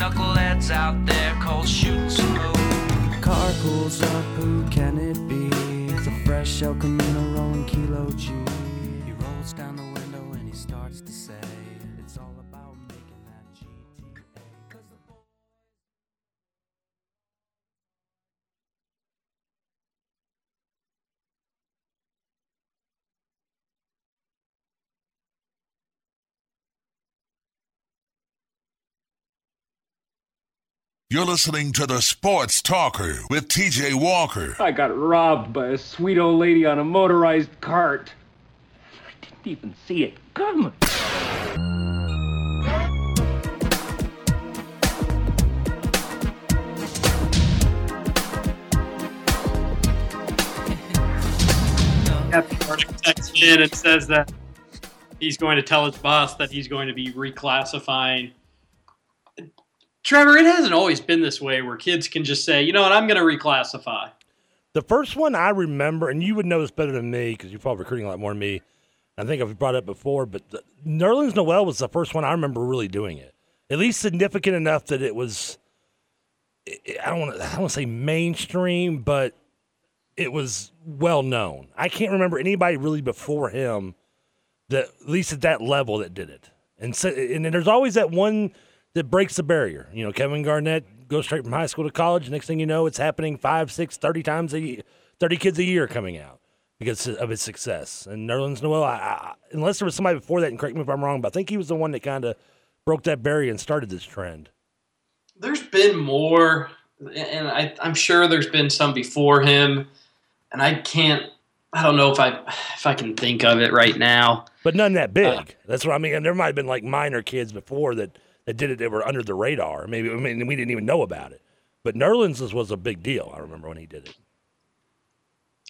Knuckleheads out there, cold shooting some poop. Car cools up, who can it be? It's a fresh El Camino rolling Kilo G. He rolls starts to say it's all about making that G T A. Cause the boys... You're listening to The Sports Talker with T J. Walker. I got robbed by a sweet old lady on a motorized cart. I didn't even see it coming. Texts in and says that he's going to tell his boss that he's going to be reclassifying. Trevor, it hasn't always been this way where kids can just say, you know what, I'm going to reclassify. The first one I remember, and you would know this better than me because you follow recruiting a lot more than me. I think I've brought it up before, but the, Nerlens Noel was the first one I remember really doing it. At least significant enough that it was, it, I don't want to I don't want to say mainstream, but it was well known. I can't remember anybody really before him, that at least at that level, that did it. And so, and then there's always that one that breaks the barrier. You know, Kevin Garnett goes straight from high school to college. Next thing you know, it's happening five, six, thirty times a year, thirty kids a year coming out because of his success. And Nerlens Noel, I, I, unless there was somebody before that, and correct me if I'm wrong, but I think he was the one that kind of broke that barrier and started this trend. There's been more, and I, I'm sure there's been some before him, and I can't, I don't know if I if I can think of it right now. But none that big. Uh, That's what I mean. And there might have been like minor kids before that that did it, they were under the radar. Maybe I mean we didn't even know about it. But Nerlens was a big deal. I remember when he did it.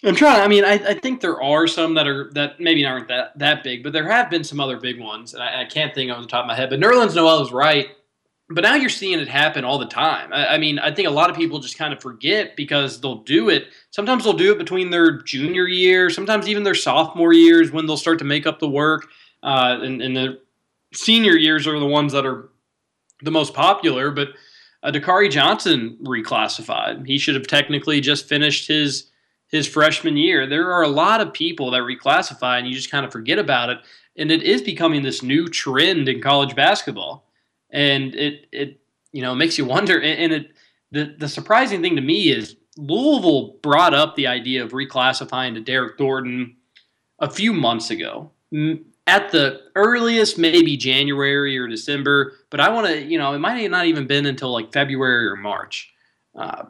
I'm trying. I mean, I, I think there are some that are that maybe aren't that, that big, but there have been some other big ones, and I, I can't think off the top of my head. But Nerlens Noel is right. But now you're seeing it happen all the time. I, I mean, I think a lot of people just kind of forget because they'll do it. Sometimes they'll do it between their junior year, sometimes even their sophomore years when they'll start to make up the work. Uh, and, and the senior years are the ones that are the most popular, but uh, Dakari Johnson reclassified. He should have technically just finished his his freshman year. There are a lot of people that reclassify, and you just kind of forget about it. And it is becoming this new trend in college basketball, and it it you know makes you wonder. And it the the surprising thing to me is Louisville brought up the idea of reclassifying to Derek Thornton a few months ago. At the earliest, maybe January or December, but I want to, you know, it might not even been until like February or March. Uh,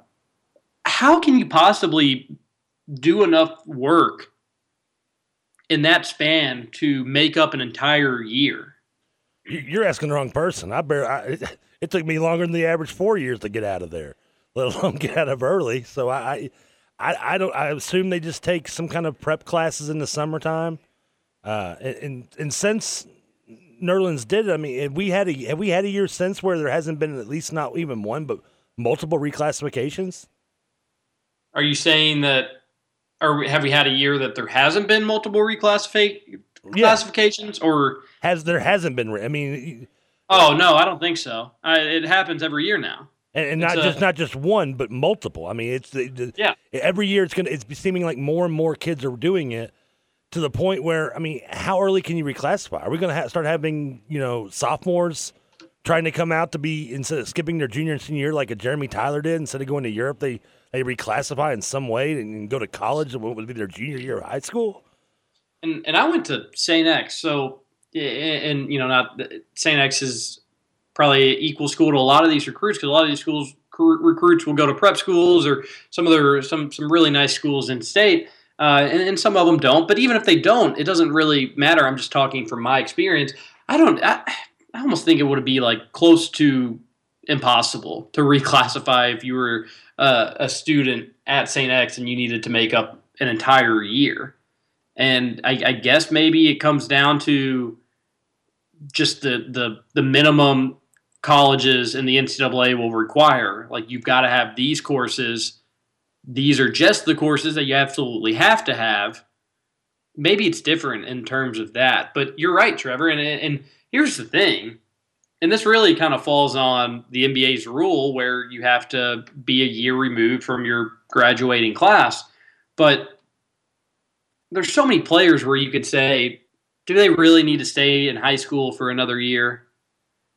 how can you possibly do enough work in that span to make up an entire year? You're asking the wrong person. I, barely, I it took me longer than the average four years to get out of there, let alone get out of early. So I, I, I don't. I assume they just take some kind of prep classes in the summertime. Uh, and and since Nerlens did it, I mean, have we had a have we had a year since where there hasn't been at least not even one, but multiple reclassifications? Are you saying that, or have we had a year that there hasn't been multiple reclassifications, yeah. or has there hasn't been? I mean, oh no, I don't think so. I, it happens every year now, and, and not a, just not just one, but multiple. I mean, it's the, the, yeah. Every year it's gonna it's seeming like more and more kids are doing it. To the point where, I mean, how early can you reclassify? Are we going to ha- start having, you know, sophomores trying to come out to be, instead of skipping their junior and senior year like a Jeremy Tyler did, instead of going to Europe, they, they reclassify in some way and, and go to college, what would be their junior year of high school? And and I went to Saint X, so, and, and you know, not Saint X is probably equal school to a lot of these recruits because a lot of these schools recruits will go to prep schools or some of their some some really nice schools in state. Uh, and, and some of them don't, but even if they don't, it doesn't really matter. I'm just talking from my experience. I don't. I, I almost think it would be like close to impossible to reclassify if you were uh, a student at Saint X and you needed to make up an entire year. And I, I guess maybe it comes down to just the the the minimum colleges and the N C double A will require. Like you've got to have these courses. These are just the courses that you absolutely have to have. Maybe it's different in terms of that, but you're right, Trevor. And and here's the thing, and this really kind of falls on the N B A's rule where you have to be a year removed from your graduating class. But there's so many players where you could say do they really need to stay in high school for another year?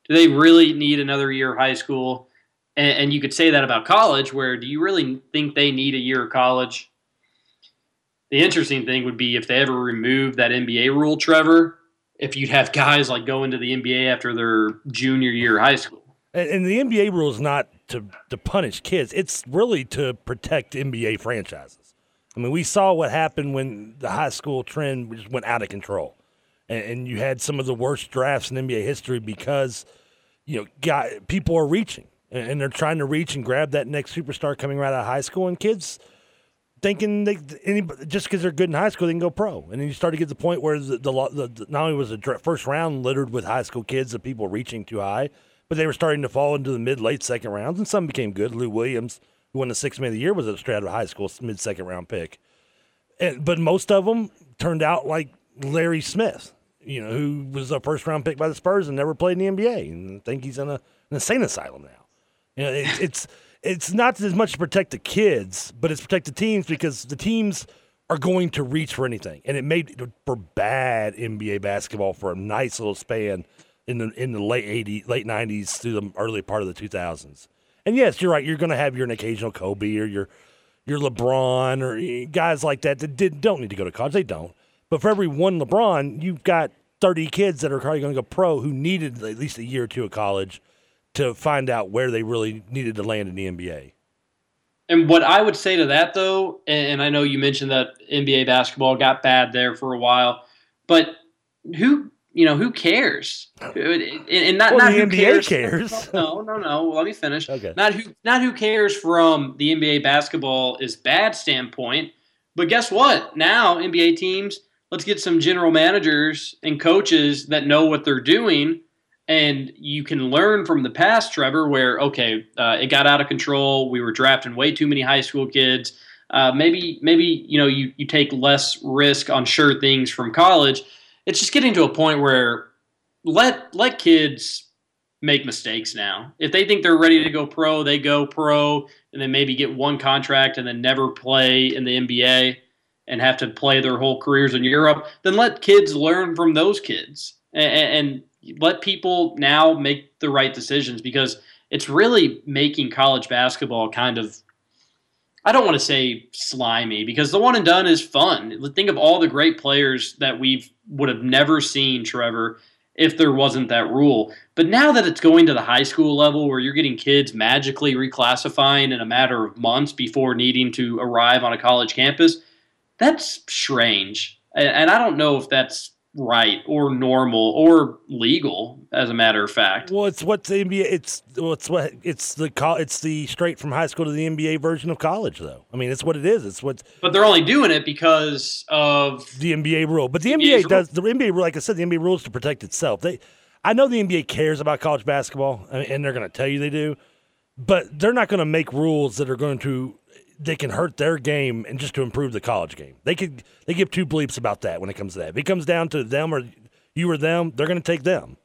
Do they really need another year of high school? And, and you could say that about college, where do you really think they need a year of college? The interesting thing would be if they ever remove that N B A rule, Trevor, if you'd have guys like go into the N B A after their junior year of high school. And, and the N B A rule is not to, to punish kids. It's really to protect N B A franchises. I mean, we saw what happened when the high school trend just went out of control. And, and you had some of the worst drafts in N B A history because, you know, guy, people are reaching. And, and they're trying to reach and grab that next superstar coming right out of high school. And kids – thinking they anybody, just because they're good in high school, they can go pro. And then you start to get to the point where the, the, the not only was the first round littered with high school kids, the people reaching too high, but they were starting to fall into the mid-late second rounds, and some became good. Lou Williams, who won the sixth man of the year, was a straight out of high school mid-second round pick. And, but most of them turned out like Larry Smith, you know, who was a first-round pick by the Spurs and never played in the N B A. And I think he's in a, an insane asylum now. You know, it, it's... It's not as much to protect the kids, but it's protect the teams because the teams are going to reach for anything. And it made for bad N B A basketball for a nice little span in the in the late eighties, late nineties through the early part of the two thousands. And yes, you're right. You're going to have your an occasional Kobe or your your LeBron or guys like that that did, don't need to go to college. They don't. But for every one LeBron, you've got thirty kids that are probably going to go pro who needed at least a year or two of college to find out where they really needed to land in the N B A. And what I would say to that, though, and I know you mentioned that N B A basketball got bad there for a while, but who, you know, who cares? And not, well, not the who N B A cares. cares. No, no, no. Let me finish. Okay. Not who, not who cares from the N B A basketball is bad standpoint, but guess what? Now N B A teams, let's get some general managers and coaches that know what they're doing. And you can learn from the past, Trevor, where, okay, uh, it got out of control. We were drafting way too many high school kids. Uh, maybe, maybe you know, you, you take less risk on sure things from college. It's just getting to a point where let let kids make mistakes now. If they think they're ready to go pro, they go pro, and then maybe get one contract and then never play in the N B A and have to play their whole careers in Europe. Then let kids learn from those kids. And, and let people now make the right decisions because it's really making college basketball kind of, I don't want to say slimy because the one and done is fun. Think of all the great players that we would have never seen, Trevor, if there wasn't that rule. But now that it's going to the high school level where you're getting kids magically reclassifying in a matter of months before needing to arrive on a college campus, that's strange. And I don't know if that's right or normal or legal, as a matter of fact. Well, it's what's the N B A. It's what's what it's the it's the straight from high school to the N B A version of college, though. I mean, it's what it is. It's what. But they're only doing it because of the N B A rule. But the N B A does the N B A rule. Like I said, the N B A rule is to protect itself. They, I know the N B A cares about college basketball, and they're going to tell you they do, but they're not going to make rules that are going to they can hurt their game and just to improve the college game. They could they give two bleeps about that when it comes to that. If it comes down to them or you or them, they're going to take them.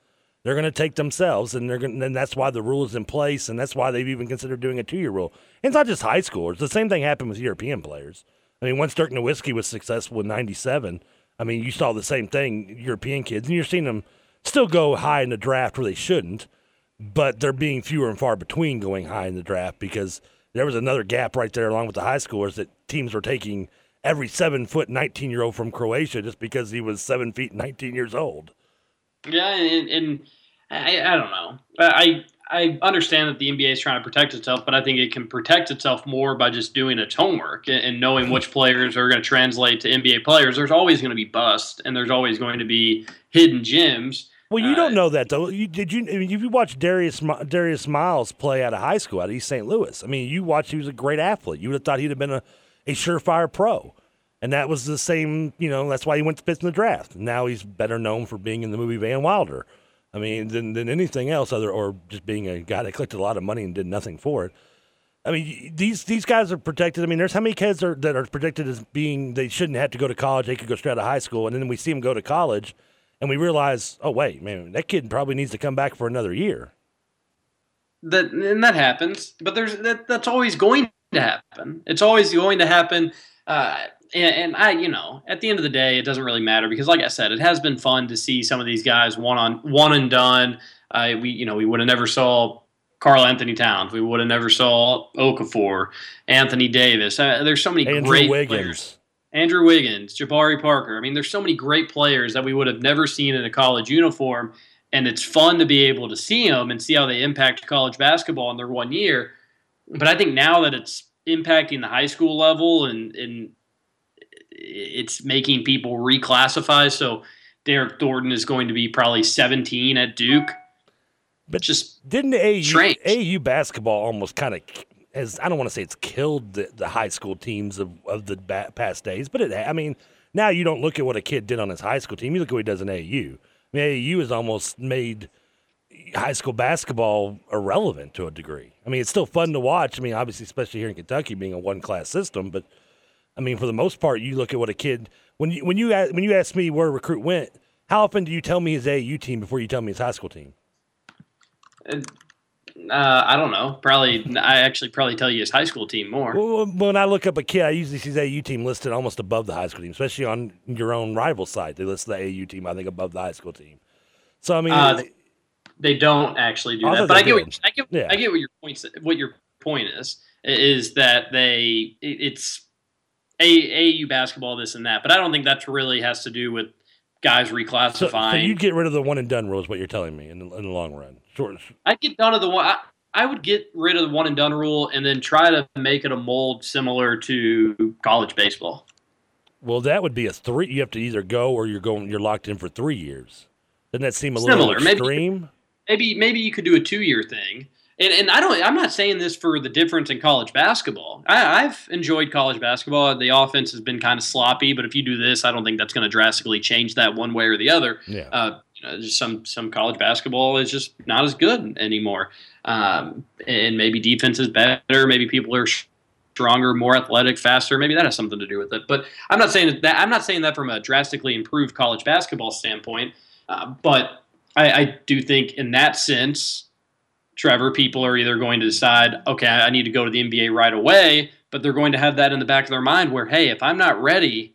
They're going to take themselves, and they're going. And that's why the rule is in place, and that's why they've even considered doing a two-year rule. And it's not just high schoolers. The same thing happened with European players. I mean, once Dirk Nowitzki was successful in ninety-seven, I mean, you saw the same thing, European kids, and you're seeing them still go high in the draft where they shouldn't, but they're being fewer and far between going high in the draft because – there was another gap right there along with the high schoolers that teams were taking every seven-foot nineteen-year-old from Croatia just because he was seven feet and nineteen years old. Yeah, and, and I, I don't know. I I understand that the N B A is trying to protect itself, but I think it can protect itself more by just doing its homework and, and knowing which players are going to translate to N B A players. There's always going to be busts, and there's always going to be hidden gems. Well, you uh, don't know that, though. You, did you? I mean, if you watch Darius Darius Miles play out of high school, out of East Saint Louis, I mean, you watched he was a great athlete. You would have thought he'd have been a, a surefire pro. And that was the same, you know, that's why he went to Pitts in the draft. Now he's better known for being in the movie Van Wilder. I mean, than, than anything else other, or just being a guy that collected a lot of money and did nothing for it. I mean, these these guys are protected. I mean, there's how many kids are, that are protected as being, they shouldn't have to go to college. They could go straight out of high school. And then we see them go to college. And we realize, oh, wait, man, that kid probably needs to come back for another year. That and that happens, but there's that that's always going to happen. It's always going to happen. Uh, And, and I, you know, at the end of the day, it doesn't really matter because, like I said, it has been fun to see some of these guys one on one and done. Uh, we, you know, we would have never saw Carl Anthony Towns. We would have never saw Okafor, Anthony Davis. Uh, there's so many Andrew great Wiggins. players. Andrew Wiggins, Jabari Parker. I mean, there's so many great players that we would have never seen in a college uniform, and it's fun to be able to see them and see how they impact college basketball in their one year. But I think now that it's impacting the high school level and and it's making people reclassify. So Derek Thornton is going to be probably seventeen at Duke. But just didn't A U, A U basketball almost kind of has, I don't want to say it's killed the, the high school teams of, of the ba- past days, but it, I mean, now you don't look at what a kid did on his high school team. You look at what he does in A U. I mean, A U has almost made high school basketball irrelevant to a degree. I mean, it's still fun to watch. I mean, obviously, especially here in Kentucky being a one-class system, but I mean, for the most part, you look at what a kid when you when you when you ask me where a recruit went. How often do you tell me his A A U team before you tell me his high school team? Uh, I don't know. Probably, I actually probably tell you his high school team more. Well, when I look up a kid, I usually see his A A U team listed almost above the high school team, especially on your own rival site. They list the A A U team, I think, above the high school team. So I mean, uh, they, they don't actually do that. But I get what, I get yeah. I get what your point what your point is is that they it, it's. A, AU basketball, this and that. But I don't think that really has to do with guys reclassifying. So, so you'd get rid of the one-and-done rule is what you're telling me in the, in the long run. Sure. I'd get done of the one. I, I would get rid of the one-and-done rule and then try to make it a mold similar to college baseball. Well, that would be a three. You have to either go or you're going. You're locked in for three years. Doesn't that seem a similar. little extreme? Maybe, maybe maybe you could do a two-year thing. And and I don't. I'm not saying this for the difference in college basketball. I, I've enjoyed college basketball. The offense has been kind of sloppy, but if you do this, I don't think that's going to drastically change that one way or the other. Yeah. Uh, you know, just some some college basketball is just not as good anymore. Um, and maybe defense is better. Maybe people are stronger, more athletic, faster. Maybe that has something to do with it. But I'm not saying that. I'm not saying that from a drastically improved college basketball standpoint. Uh, but I, I do think in that sense. Trevor, people are either going to decide, okay, I need to go to the N B A right away, but they're going to have that in the back of their mind where, hey, if I'm not ready,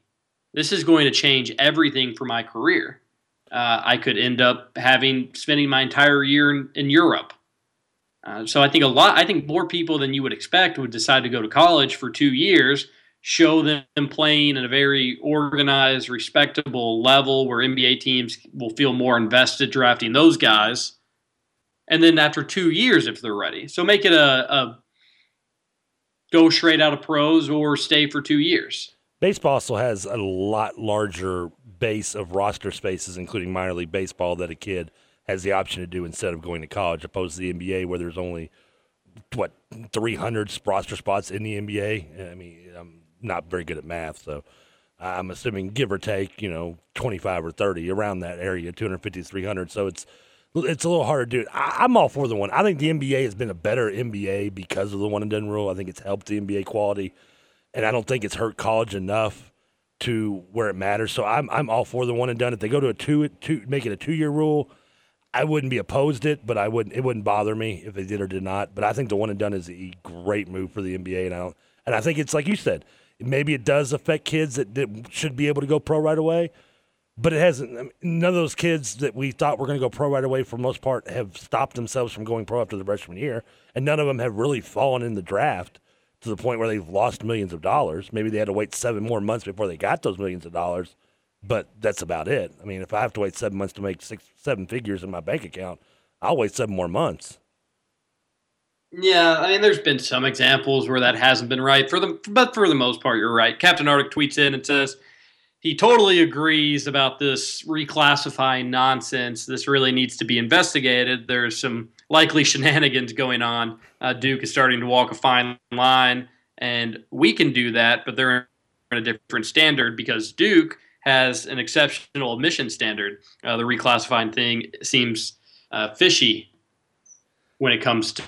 this is going to change everything for my career. Uh, I could end up having spending my entire year in, in Europe. Uh, so I think a lot, I think more people than you would expect would decide to go to college for two years, show them playing at a very organized, respectable level where N B A teams will feel more invested drafting those guys. And then after two years, if they're ready. So make it a, a go straight out of pros or stay for two years. Baseball also has a lot larger base of roster spaces, including minor league baseball, that a kid has the option to do instead of going to college, opposed to the N B A where there's only, what, three hundred roster spots in the N B A? I mean, I'm not very good at math, so I'm assuming give or take, you know, twenty-five or thirty around that area, two fifty to three hundred. So it's It's a little harder to do. I, I'm all for the one. I think the N B A has been a better N B A because of the one-and-done rule. I think it's helped the N B A quality, and I don't think it's hurt college enough to where it matters. So I'm I'm all for the one-and-done. If they go to a two, two make it a two-year rule, I wouldn't be opposed to it, but I wouldn't. It wouldn't bother me if they did or did not. But I think the one-and-done is a great move for the N B A, and I don't, and I think it's like you said. Maybe it does affect kids that, that should be able to go pro right away. But it hasn't. I mean, none of those kids that we thought were going to go pro right away, for the most part, have stopped themselves from going pro after the freshman year, and none of them have really fallen in the draft to the point where they've lost millions of dollars. Maybe they had to wait seven more months before they got those millions of dollars, but that's about it. I mean, if I have to wait seven months to make six, seven figures in my bank account, I'll wait seven more months. Yeah, I mean, there's been some examples where that hasn't been right for them, but for the most part, you're right. Captain Arctic tweets in and says, he totally agrees about this reclassifying nonsense. This really needs to be investigated. There's some likely shenanigans going on. Uh, Duke is starting to walk a fine line, and we can do that, but they're in a different standard because Duke has an exceptional admission standard. Uh, the reclassifying thing seems uh, fishy when it comes to,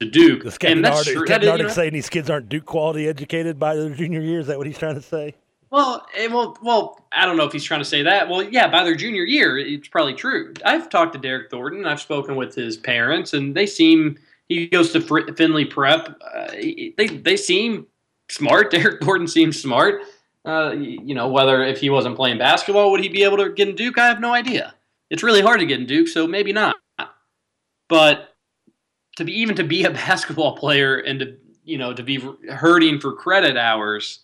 to Duke. Is Captain Arctic saying these kids aren't Duke quality educated by their junior year? Is that what he's trying to say? Well, well, well. I don't know if he's trying to say that. Well, yeah, by their junior year, it's probably true. I've talked to Derek Thornton. I've spoken with his parents, and they seem – he goes to Finley Prep. Uh, they they seem smart. Derek Thornton seems smart. Uh, you know, whether if he wasn't playing basketball, would he be able to get in Duke? I have no idea. It's really hard to get in Duke, so maybe not. But to be even to be a basketball player and to, you know, to be hurting for credit hours,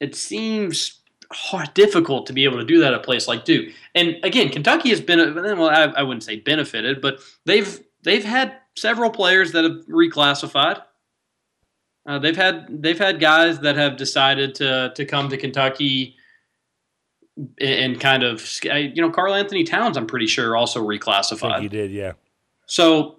it seems hard, difficult to be able to do that at a place like Duke. And again, Kentucky has been, well, I, I wouldn't say benefited, but they've they've had several players that have reclassified. Uh, they've had they've had guys that have decided to to come to Kentucky and kind of, you know, Carl Anthony Towns, I'm pretty sure, also reclassified. I think he did, yeah. So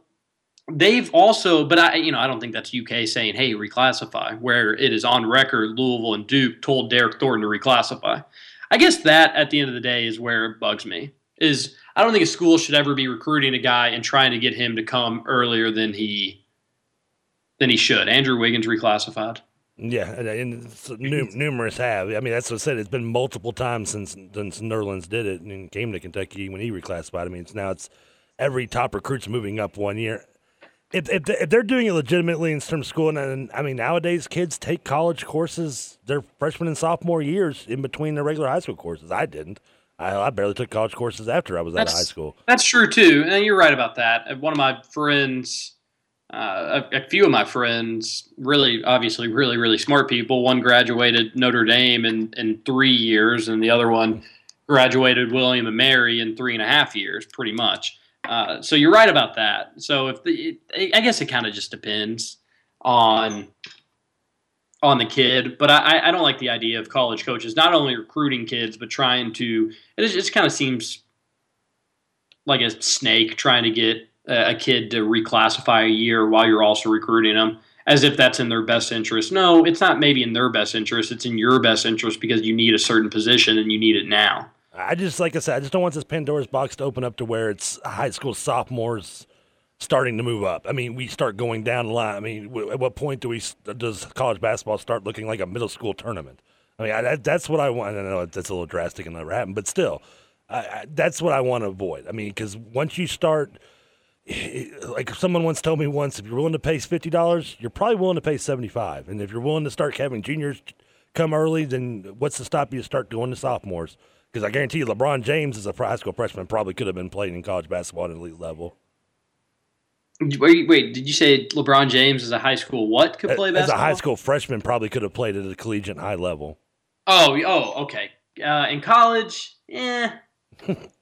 they've also, but I, you know, I don't think that's U K saying, "Hey, reclassify." Where it is on record, Louisville and Duke told Derek Thornton to reclassify. I guess that at the end of the day is where it bugs me. Is I don't think a school should ever be recruiting a guy and trying to get him to come earlier than he. Then he should. Andrew Wiggins reclassified. Yeah, and numerous have. I mean, that's what I said. It's been multiple times since since Nerlens did it and came to Kentucky when he reclassified. I mean, it's now it's every top recruit's moving up one year. If if, if they're doing it legitimately in terms of school, and, and I mean, nowadays kids take college courses their freshman and sophomore years in between their regular high school courses. I didn't. I, I barely took college courses after I was that's, out of high school. That's true too, and you're right about that. One of my friends. Uh, a, a few of my friends, really, obviously, really, really smart people. One graduated Notre Dame in, in three years, and the other one graduated William and Mary in three and a half years, pretty much. Uh, so you're right about that. So if the, it, I guess it kind of just depends on on the kid. But I, I don't like the idea of college coaches not only recruiting kids, but trying to. It just kind of seems like a snake trying to get a kid to reclassify a year while you're also recruiting them, as if that's in their best interest. No, it's not maybe in their best interest. It's in your best interest because you need a certain position and you need it now. I just, like I said, I just don't want this Pandora's box to open up to where it's high school sophomores starting to move up. I mean, we start going down the line. I mean, at what point do we does college basketball start looking like a middle school tournament? I mean, I, that's what I want. I know that's a little drastic and never happened, but still, I, I, that's what I want to avoid. I mean, because once you start – like someone once told me once, if you're willing to pay fifty dollars, you're probably willing to pay seventy-five dollars. And if you're willing to start having juniors come early, then what's to stop you to start going to sophomores? Because I guarantee you LeBron James as a high school freshman probably could have been playing in college basketball at an elite level. Wait, wait, did you say LeBron James as a high school what could play basketball? As a high school freshman probably could have played at a collegiate high level. Oh, oh, okay. Uh, in college, eh.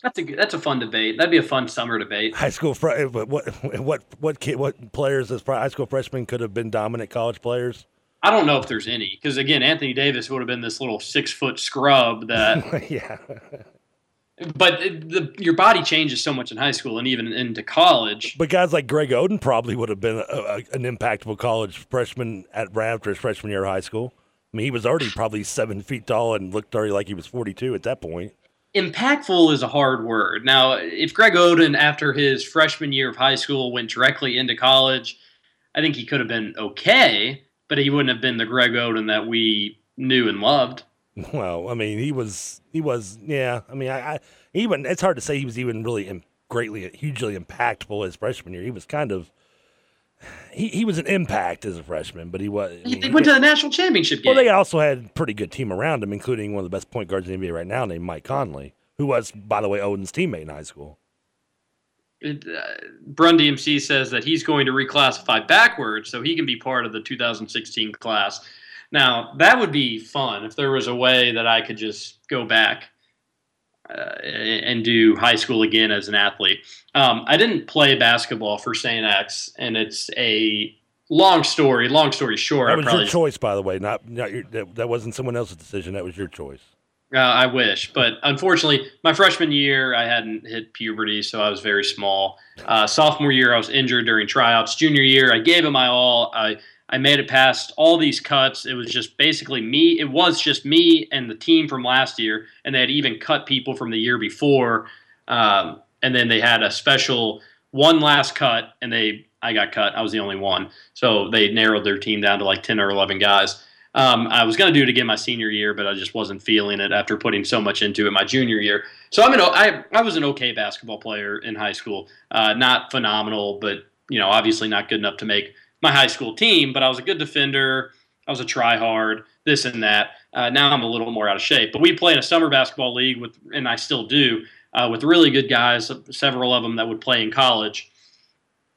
That's a that's a fun debate. That'd be a fun summer debate. High school, what what what what, kid, what players as high school freshmen could have been dominant college players? I don't know if there's any, because again, Anthony Davis would have been this little six foot scrub that. Yeah. But it, the, your body changes so much in high school and even into college. But guys like Greg Oden probably would have been a, a, an impactful college freshman at after his freshman year of high school. I mean, he was already probably seven feet tall and looked already like he was forty-two at that point. Impactful is a hard word. Now, if Greg Oden, after his freshman year of high school, went directly into college, I think he could have been okay, but he wouldn't have been the Greg Oden that we knew and loved. Well, I mean, he was, he was, yeah. I mean, I, I even it's hard to say he was even really greatly, hugely impactful his freshman year. He was kind of. He he was an impact as a freshman, but he was. I mean, they went he, to the national championship game. Well, they also had a pretty good team around him, including one of the best point guards in the N B A right now, named Mike Conley, who was, by the way, Oden's teammate in high school. It, uh, Brun D M C says that he's going to reclassify backwards so he can be part of the two thousand sixteen class. Now, that would be fun if there was a way that I could just go back uh, and do high school again as an athlete. Um, I didn't play basketball for Saint X, and it's a long story. Long story short, that was your choice, by the way. Not, not your, that, that wasn't someone else's decision. That was your choice. Uh, I wish, but unfortunately, my freshman year I hadn't hit puberty, so I was very small. Uh, sophomore year I was injured during tryouts. Junior year I gave it my all. I I made it past all these cuts. It was just basically me. It was just me and the team from last year, and they had even cut people from the year before. Um, And then they had a special one last cut, and they I got cut. I was the only one. So they narrowed their team down to like ten or eleven guys. Um, I was going to do it again my senior year, but I just wasn't feeling it after putting so much into it my junior year. So I'm an, I, I was an okay basketball player in high school. Uh, not phenomenal, but you know, obviously not good enough to make my high school team, but I was a good defender. I was a tryhard. this and that. Uh, now I'm a little more out of shape. But we play in a summer basketball league, with, and I still do, uh, with really good guys, several of them that would play in college.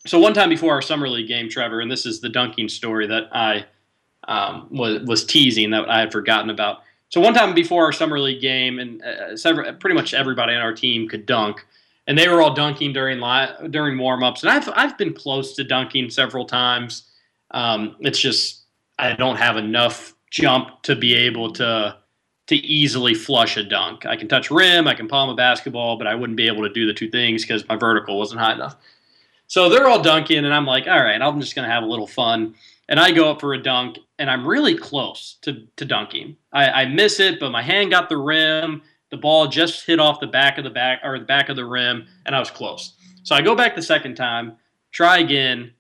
So one time before our summer league game, Trevor, and this is the dunking story that I um, was, was teasing that I had forgotten about. So one time before our summer league game, and uh, several, pretty much everybody on our team could dunk, and they were all dunking during li- during warm-ups. And I've I've been close to dunking several times. Um, it's just I don't have enough jump to be able to to easily flush a dunk. I can touch rim, I can palm a basketball, but I wouldn't be able to do the two things because my vertical wasn't high enough. So they're all dunking, and I'm like, all right, I'm just going to have a little fun. And I go up for a dunk, and I'm really close to, to dunking. I, I miss it, but my hand got the rim. The ball just hit off the back of the back or the back of the rim, and I was close. So I go back the second time, try again,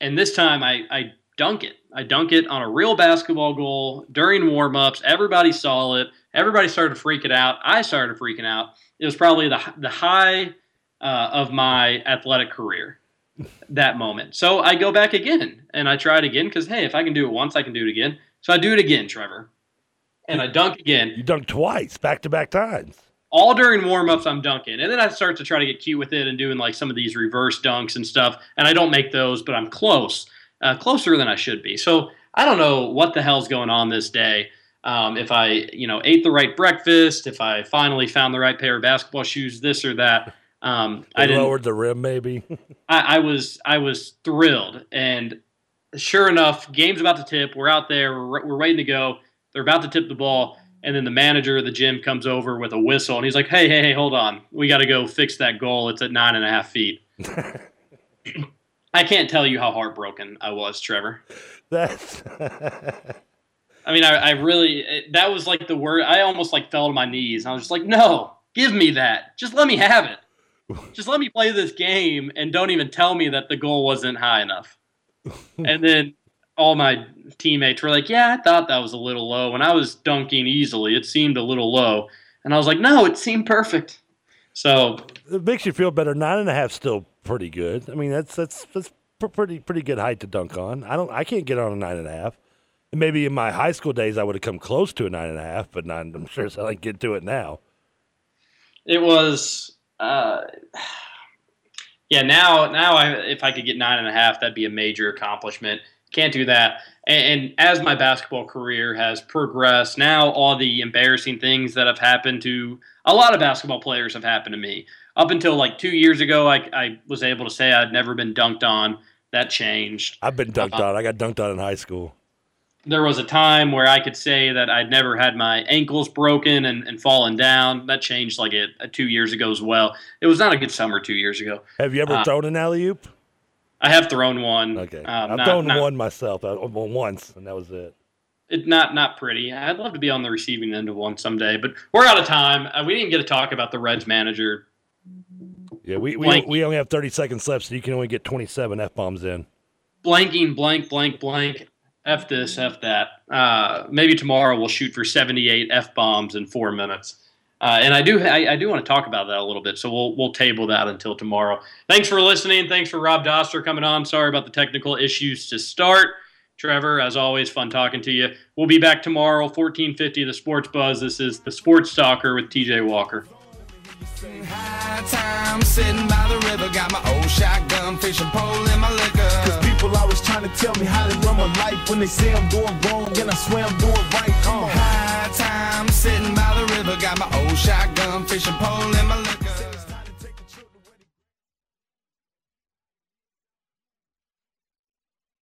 and this time I, I dunk it. I dunk it on a real basketball goal during warm-ups. Everybody saw it. Everybody started freaking out. I started freaking out. It was probably the the high uh, of my athletic career, that moment. So I go back again, and I try it again because, hey, if I can do it once, I can do it again. So I do it again, Trevor. And I dunk again. You dunk twice, back-to-back times. All during warm-ups, I'm dunking. And then I start to try to get cute with it and doing like some of these reverse dunks and stuff. And I don't make those, but I'm close, uh, closer than I should be. So I don't know what the hell's going on this day. Um, if I, you know, ate the right breakfast, if I finally found the right pair of basketball shoes, this or that. Um, I didn't, lowered the rim, maybe. I, I was, I was thrilled. And sure enough, game's about to tip. We're out there. We're, we're waiting to go. They're about to tip the ball, and then the manager of the gym comes over with a whistle, and he's like, hey, hey, hey, hold on. We got to go fix that goal. It's at nine and a half feet. I can't tell you how heartbroken I was, Trevor. That's I mean, I, I really – that was like the word – I almost like fell to my knees. I was just like, no, give me that. Just let me have it. Just let me play this game and don't even tell me that the goal wasn't high enough. And then – all my teammates were like, yeah, I thought that was a little low. When I was dunking easily, it seemed a little low. And I was like, no, it seemed perfect. So it makes you feel better. Nine and a half still pretty good. I mean, that's that's that's pretty pretty good height to dunk on. I don't I can't get on a nine and a half. And maybe in my high school days I would have come close to a nine and a half, but nine, I'm sure so I can get to it now. It was uh yeah, now now I if I could get nine and a half, that'd be a major accomplishment. Can't do that. And, and as my basketball career has progressed, now all the embarrassing things that have happened to a lot of basketball players have happened to me. Up until like two years ago, I, I was able to say I'd never been dunked on. That changed. I've been dunked um, on. I got dunked on in high school. There was a time where I could say that I'd never had my ankles broken and, and fallen down. That changed like a, a two years ago as well. It was not a good summer two years ago. Have you ever uh, thrown an alley-oop? I have thrown one. Okay, um, I've not, thrown not, one myself I, well, once, and that was it. It's not not pretty. I'd love to be on the receiving end of one someday, but we're out of time. Uh, we didn't get to talk about the Reds manager. Yeah, we we, we only have thirty seconds left, so you can only get twenty-seven f bombs in. Blanking, blank, blank, blank. F this, f that. Uh, maybe tomorrow we'll shoot for seventy-eight f bombs in four minutes. Uh, and I do I, I do want to talk about that a little bit, so we'll we'll table that until tomorrow. Thanks for listening. Thanks for Rob Doster coming on. Sorry about the technical issues to start. Trevor, as always, fun talking to you. We'll be back tomorrow, fourteen fifty, The Sports Buzz. This is The Sports Talker with T J. Walker. High time, sitting by the river, got my old shotgun, fishing pole in my liquor. Because people always trying to tell me how to run my life when they say I'm doing wrong, and I swear I'm doing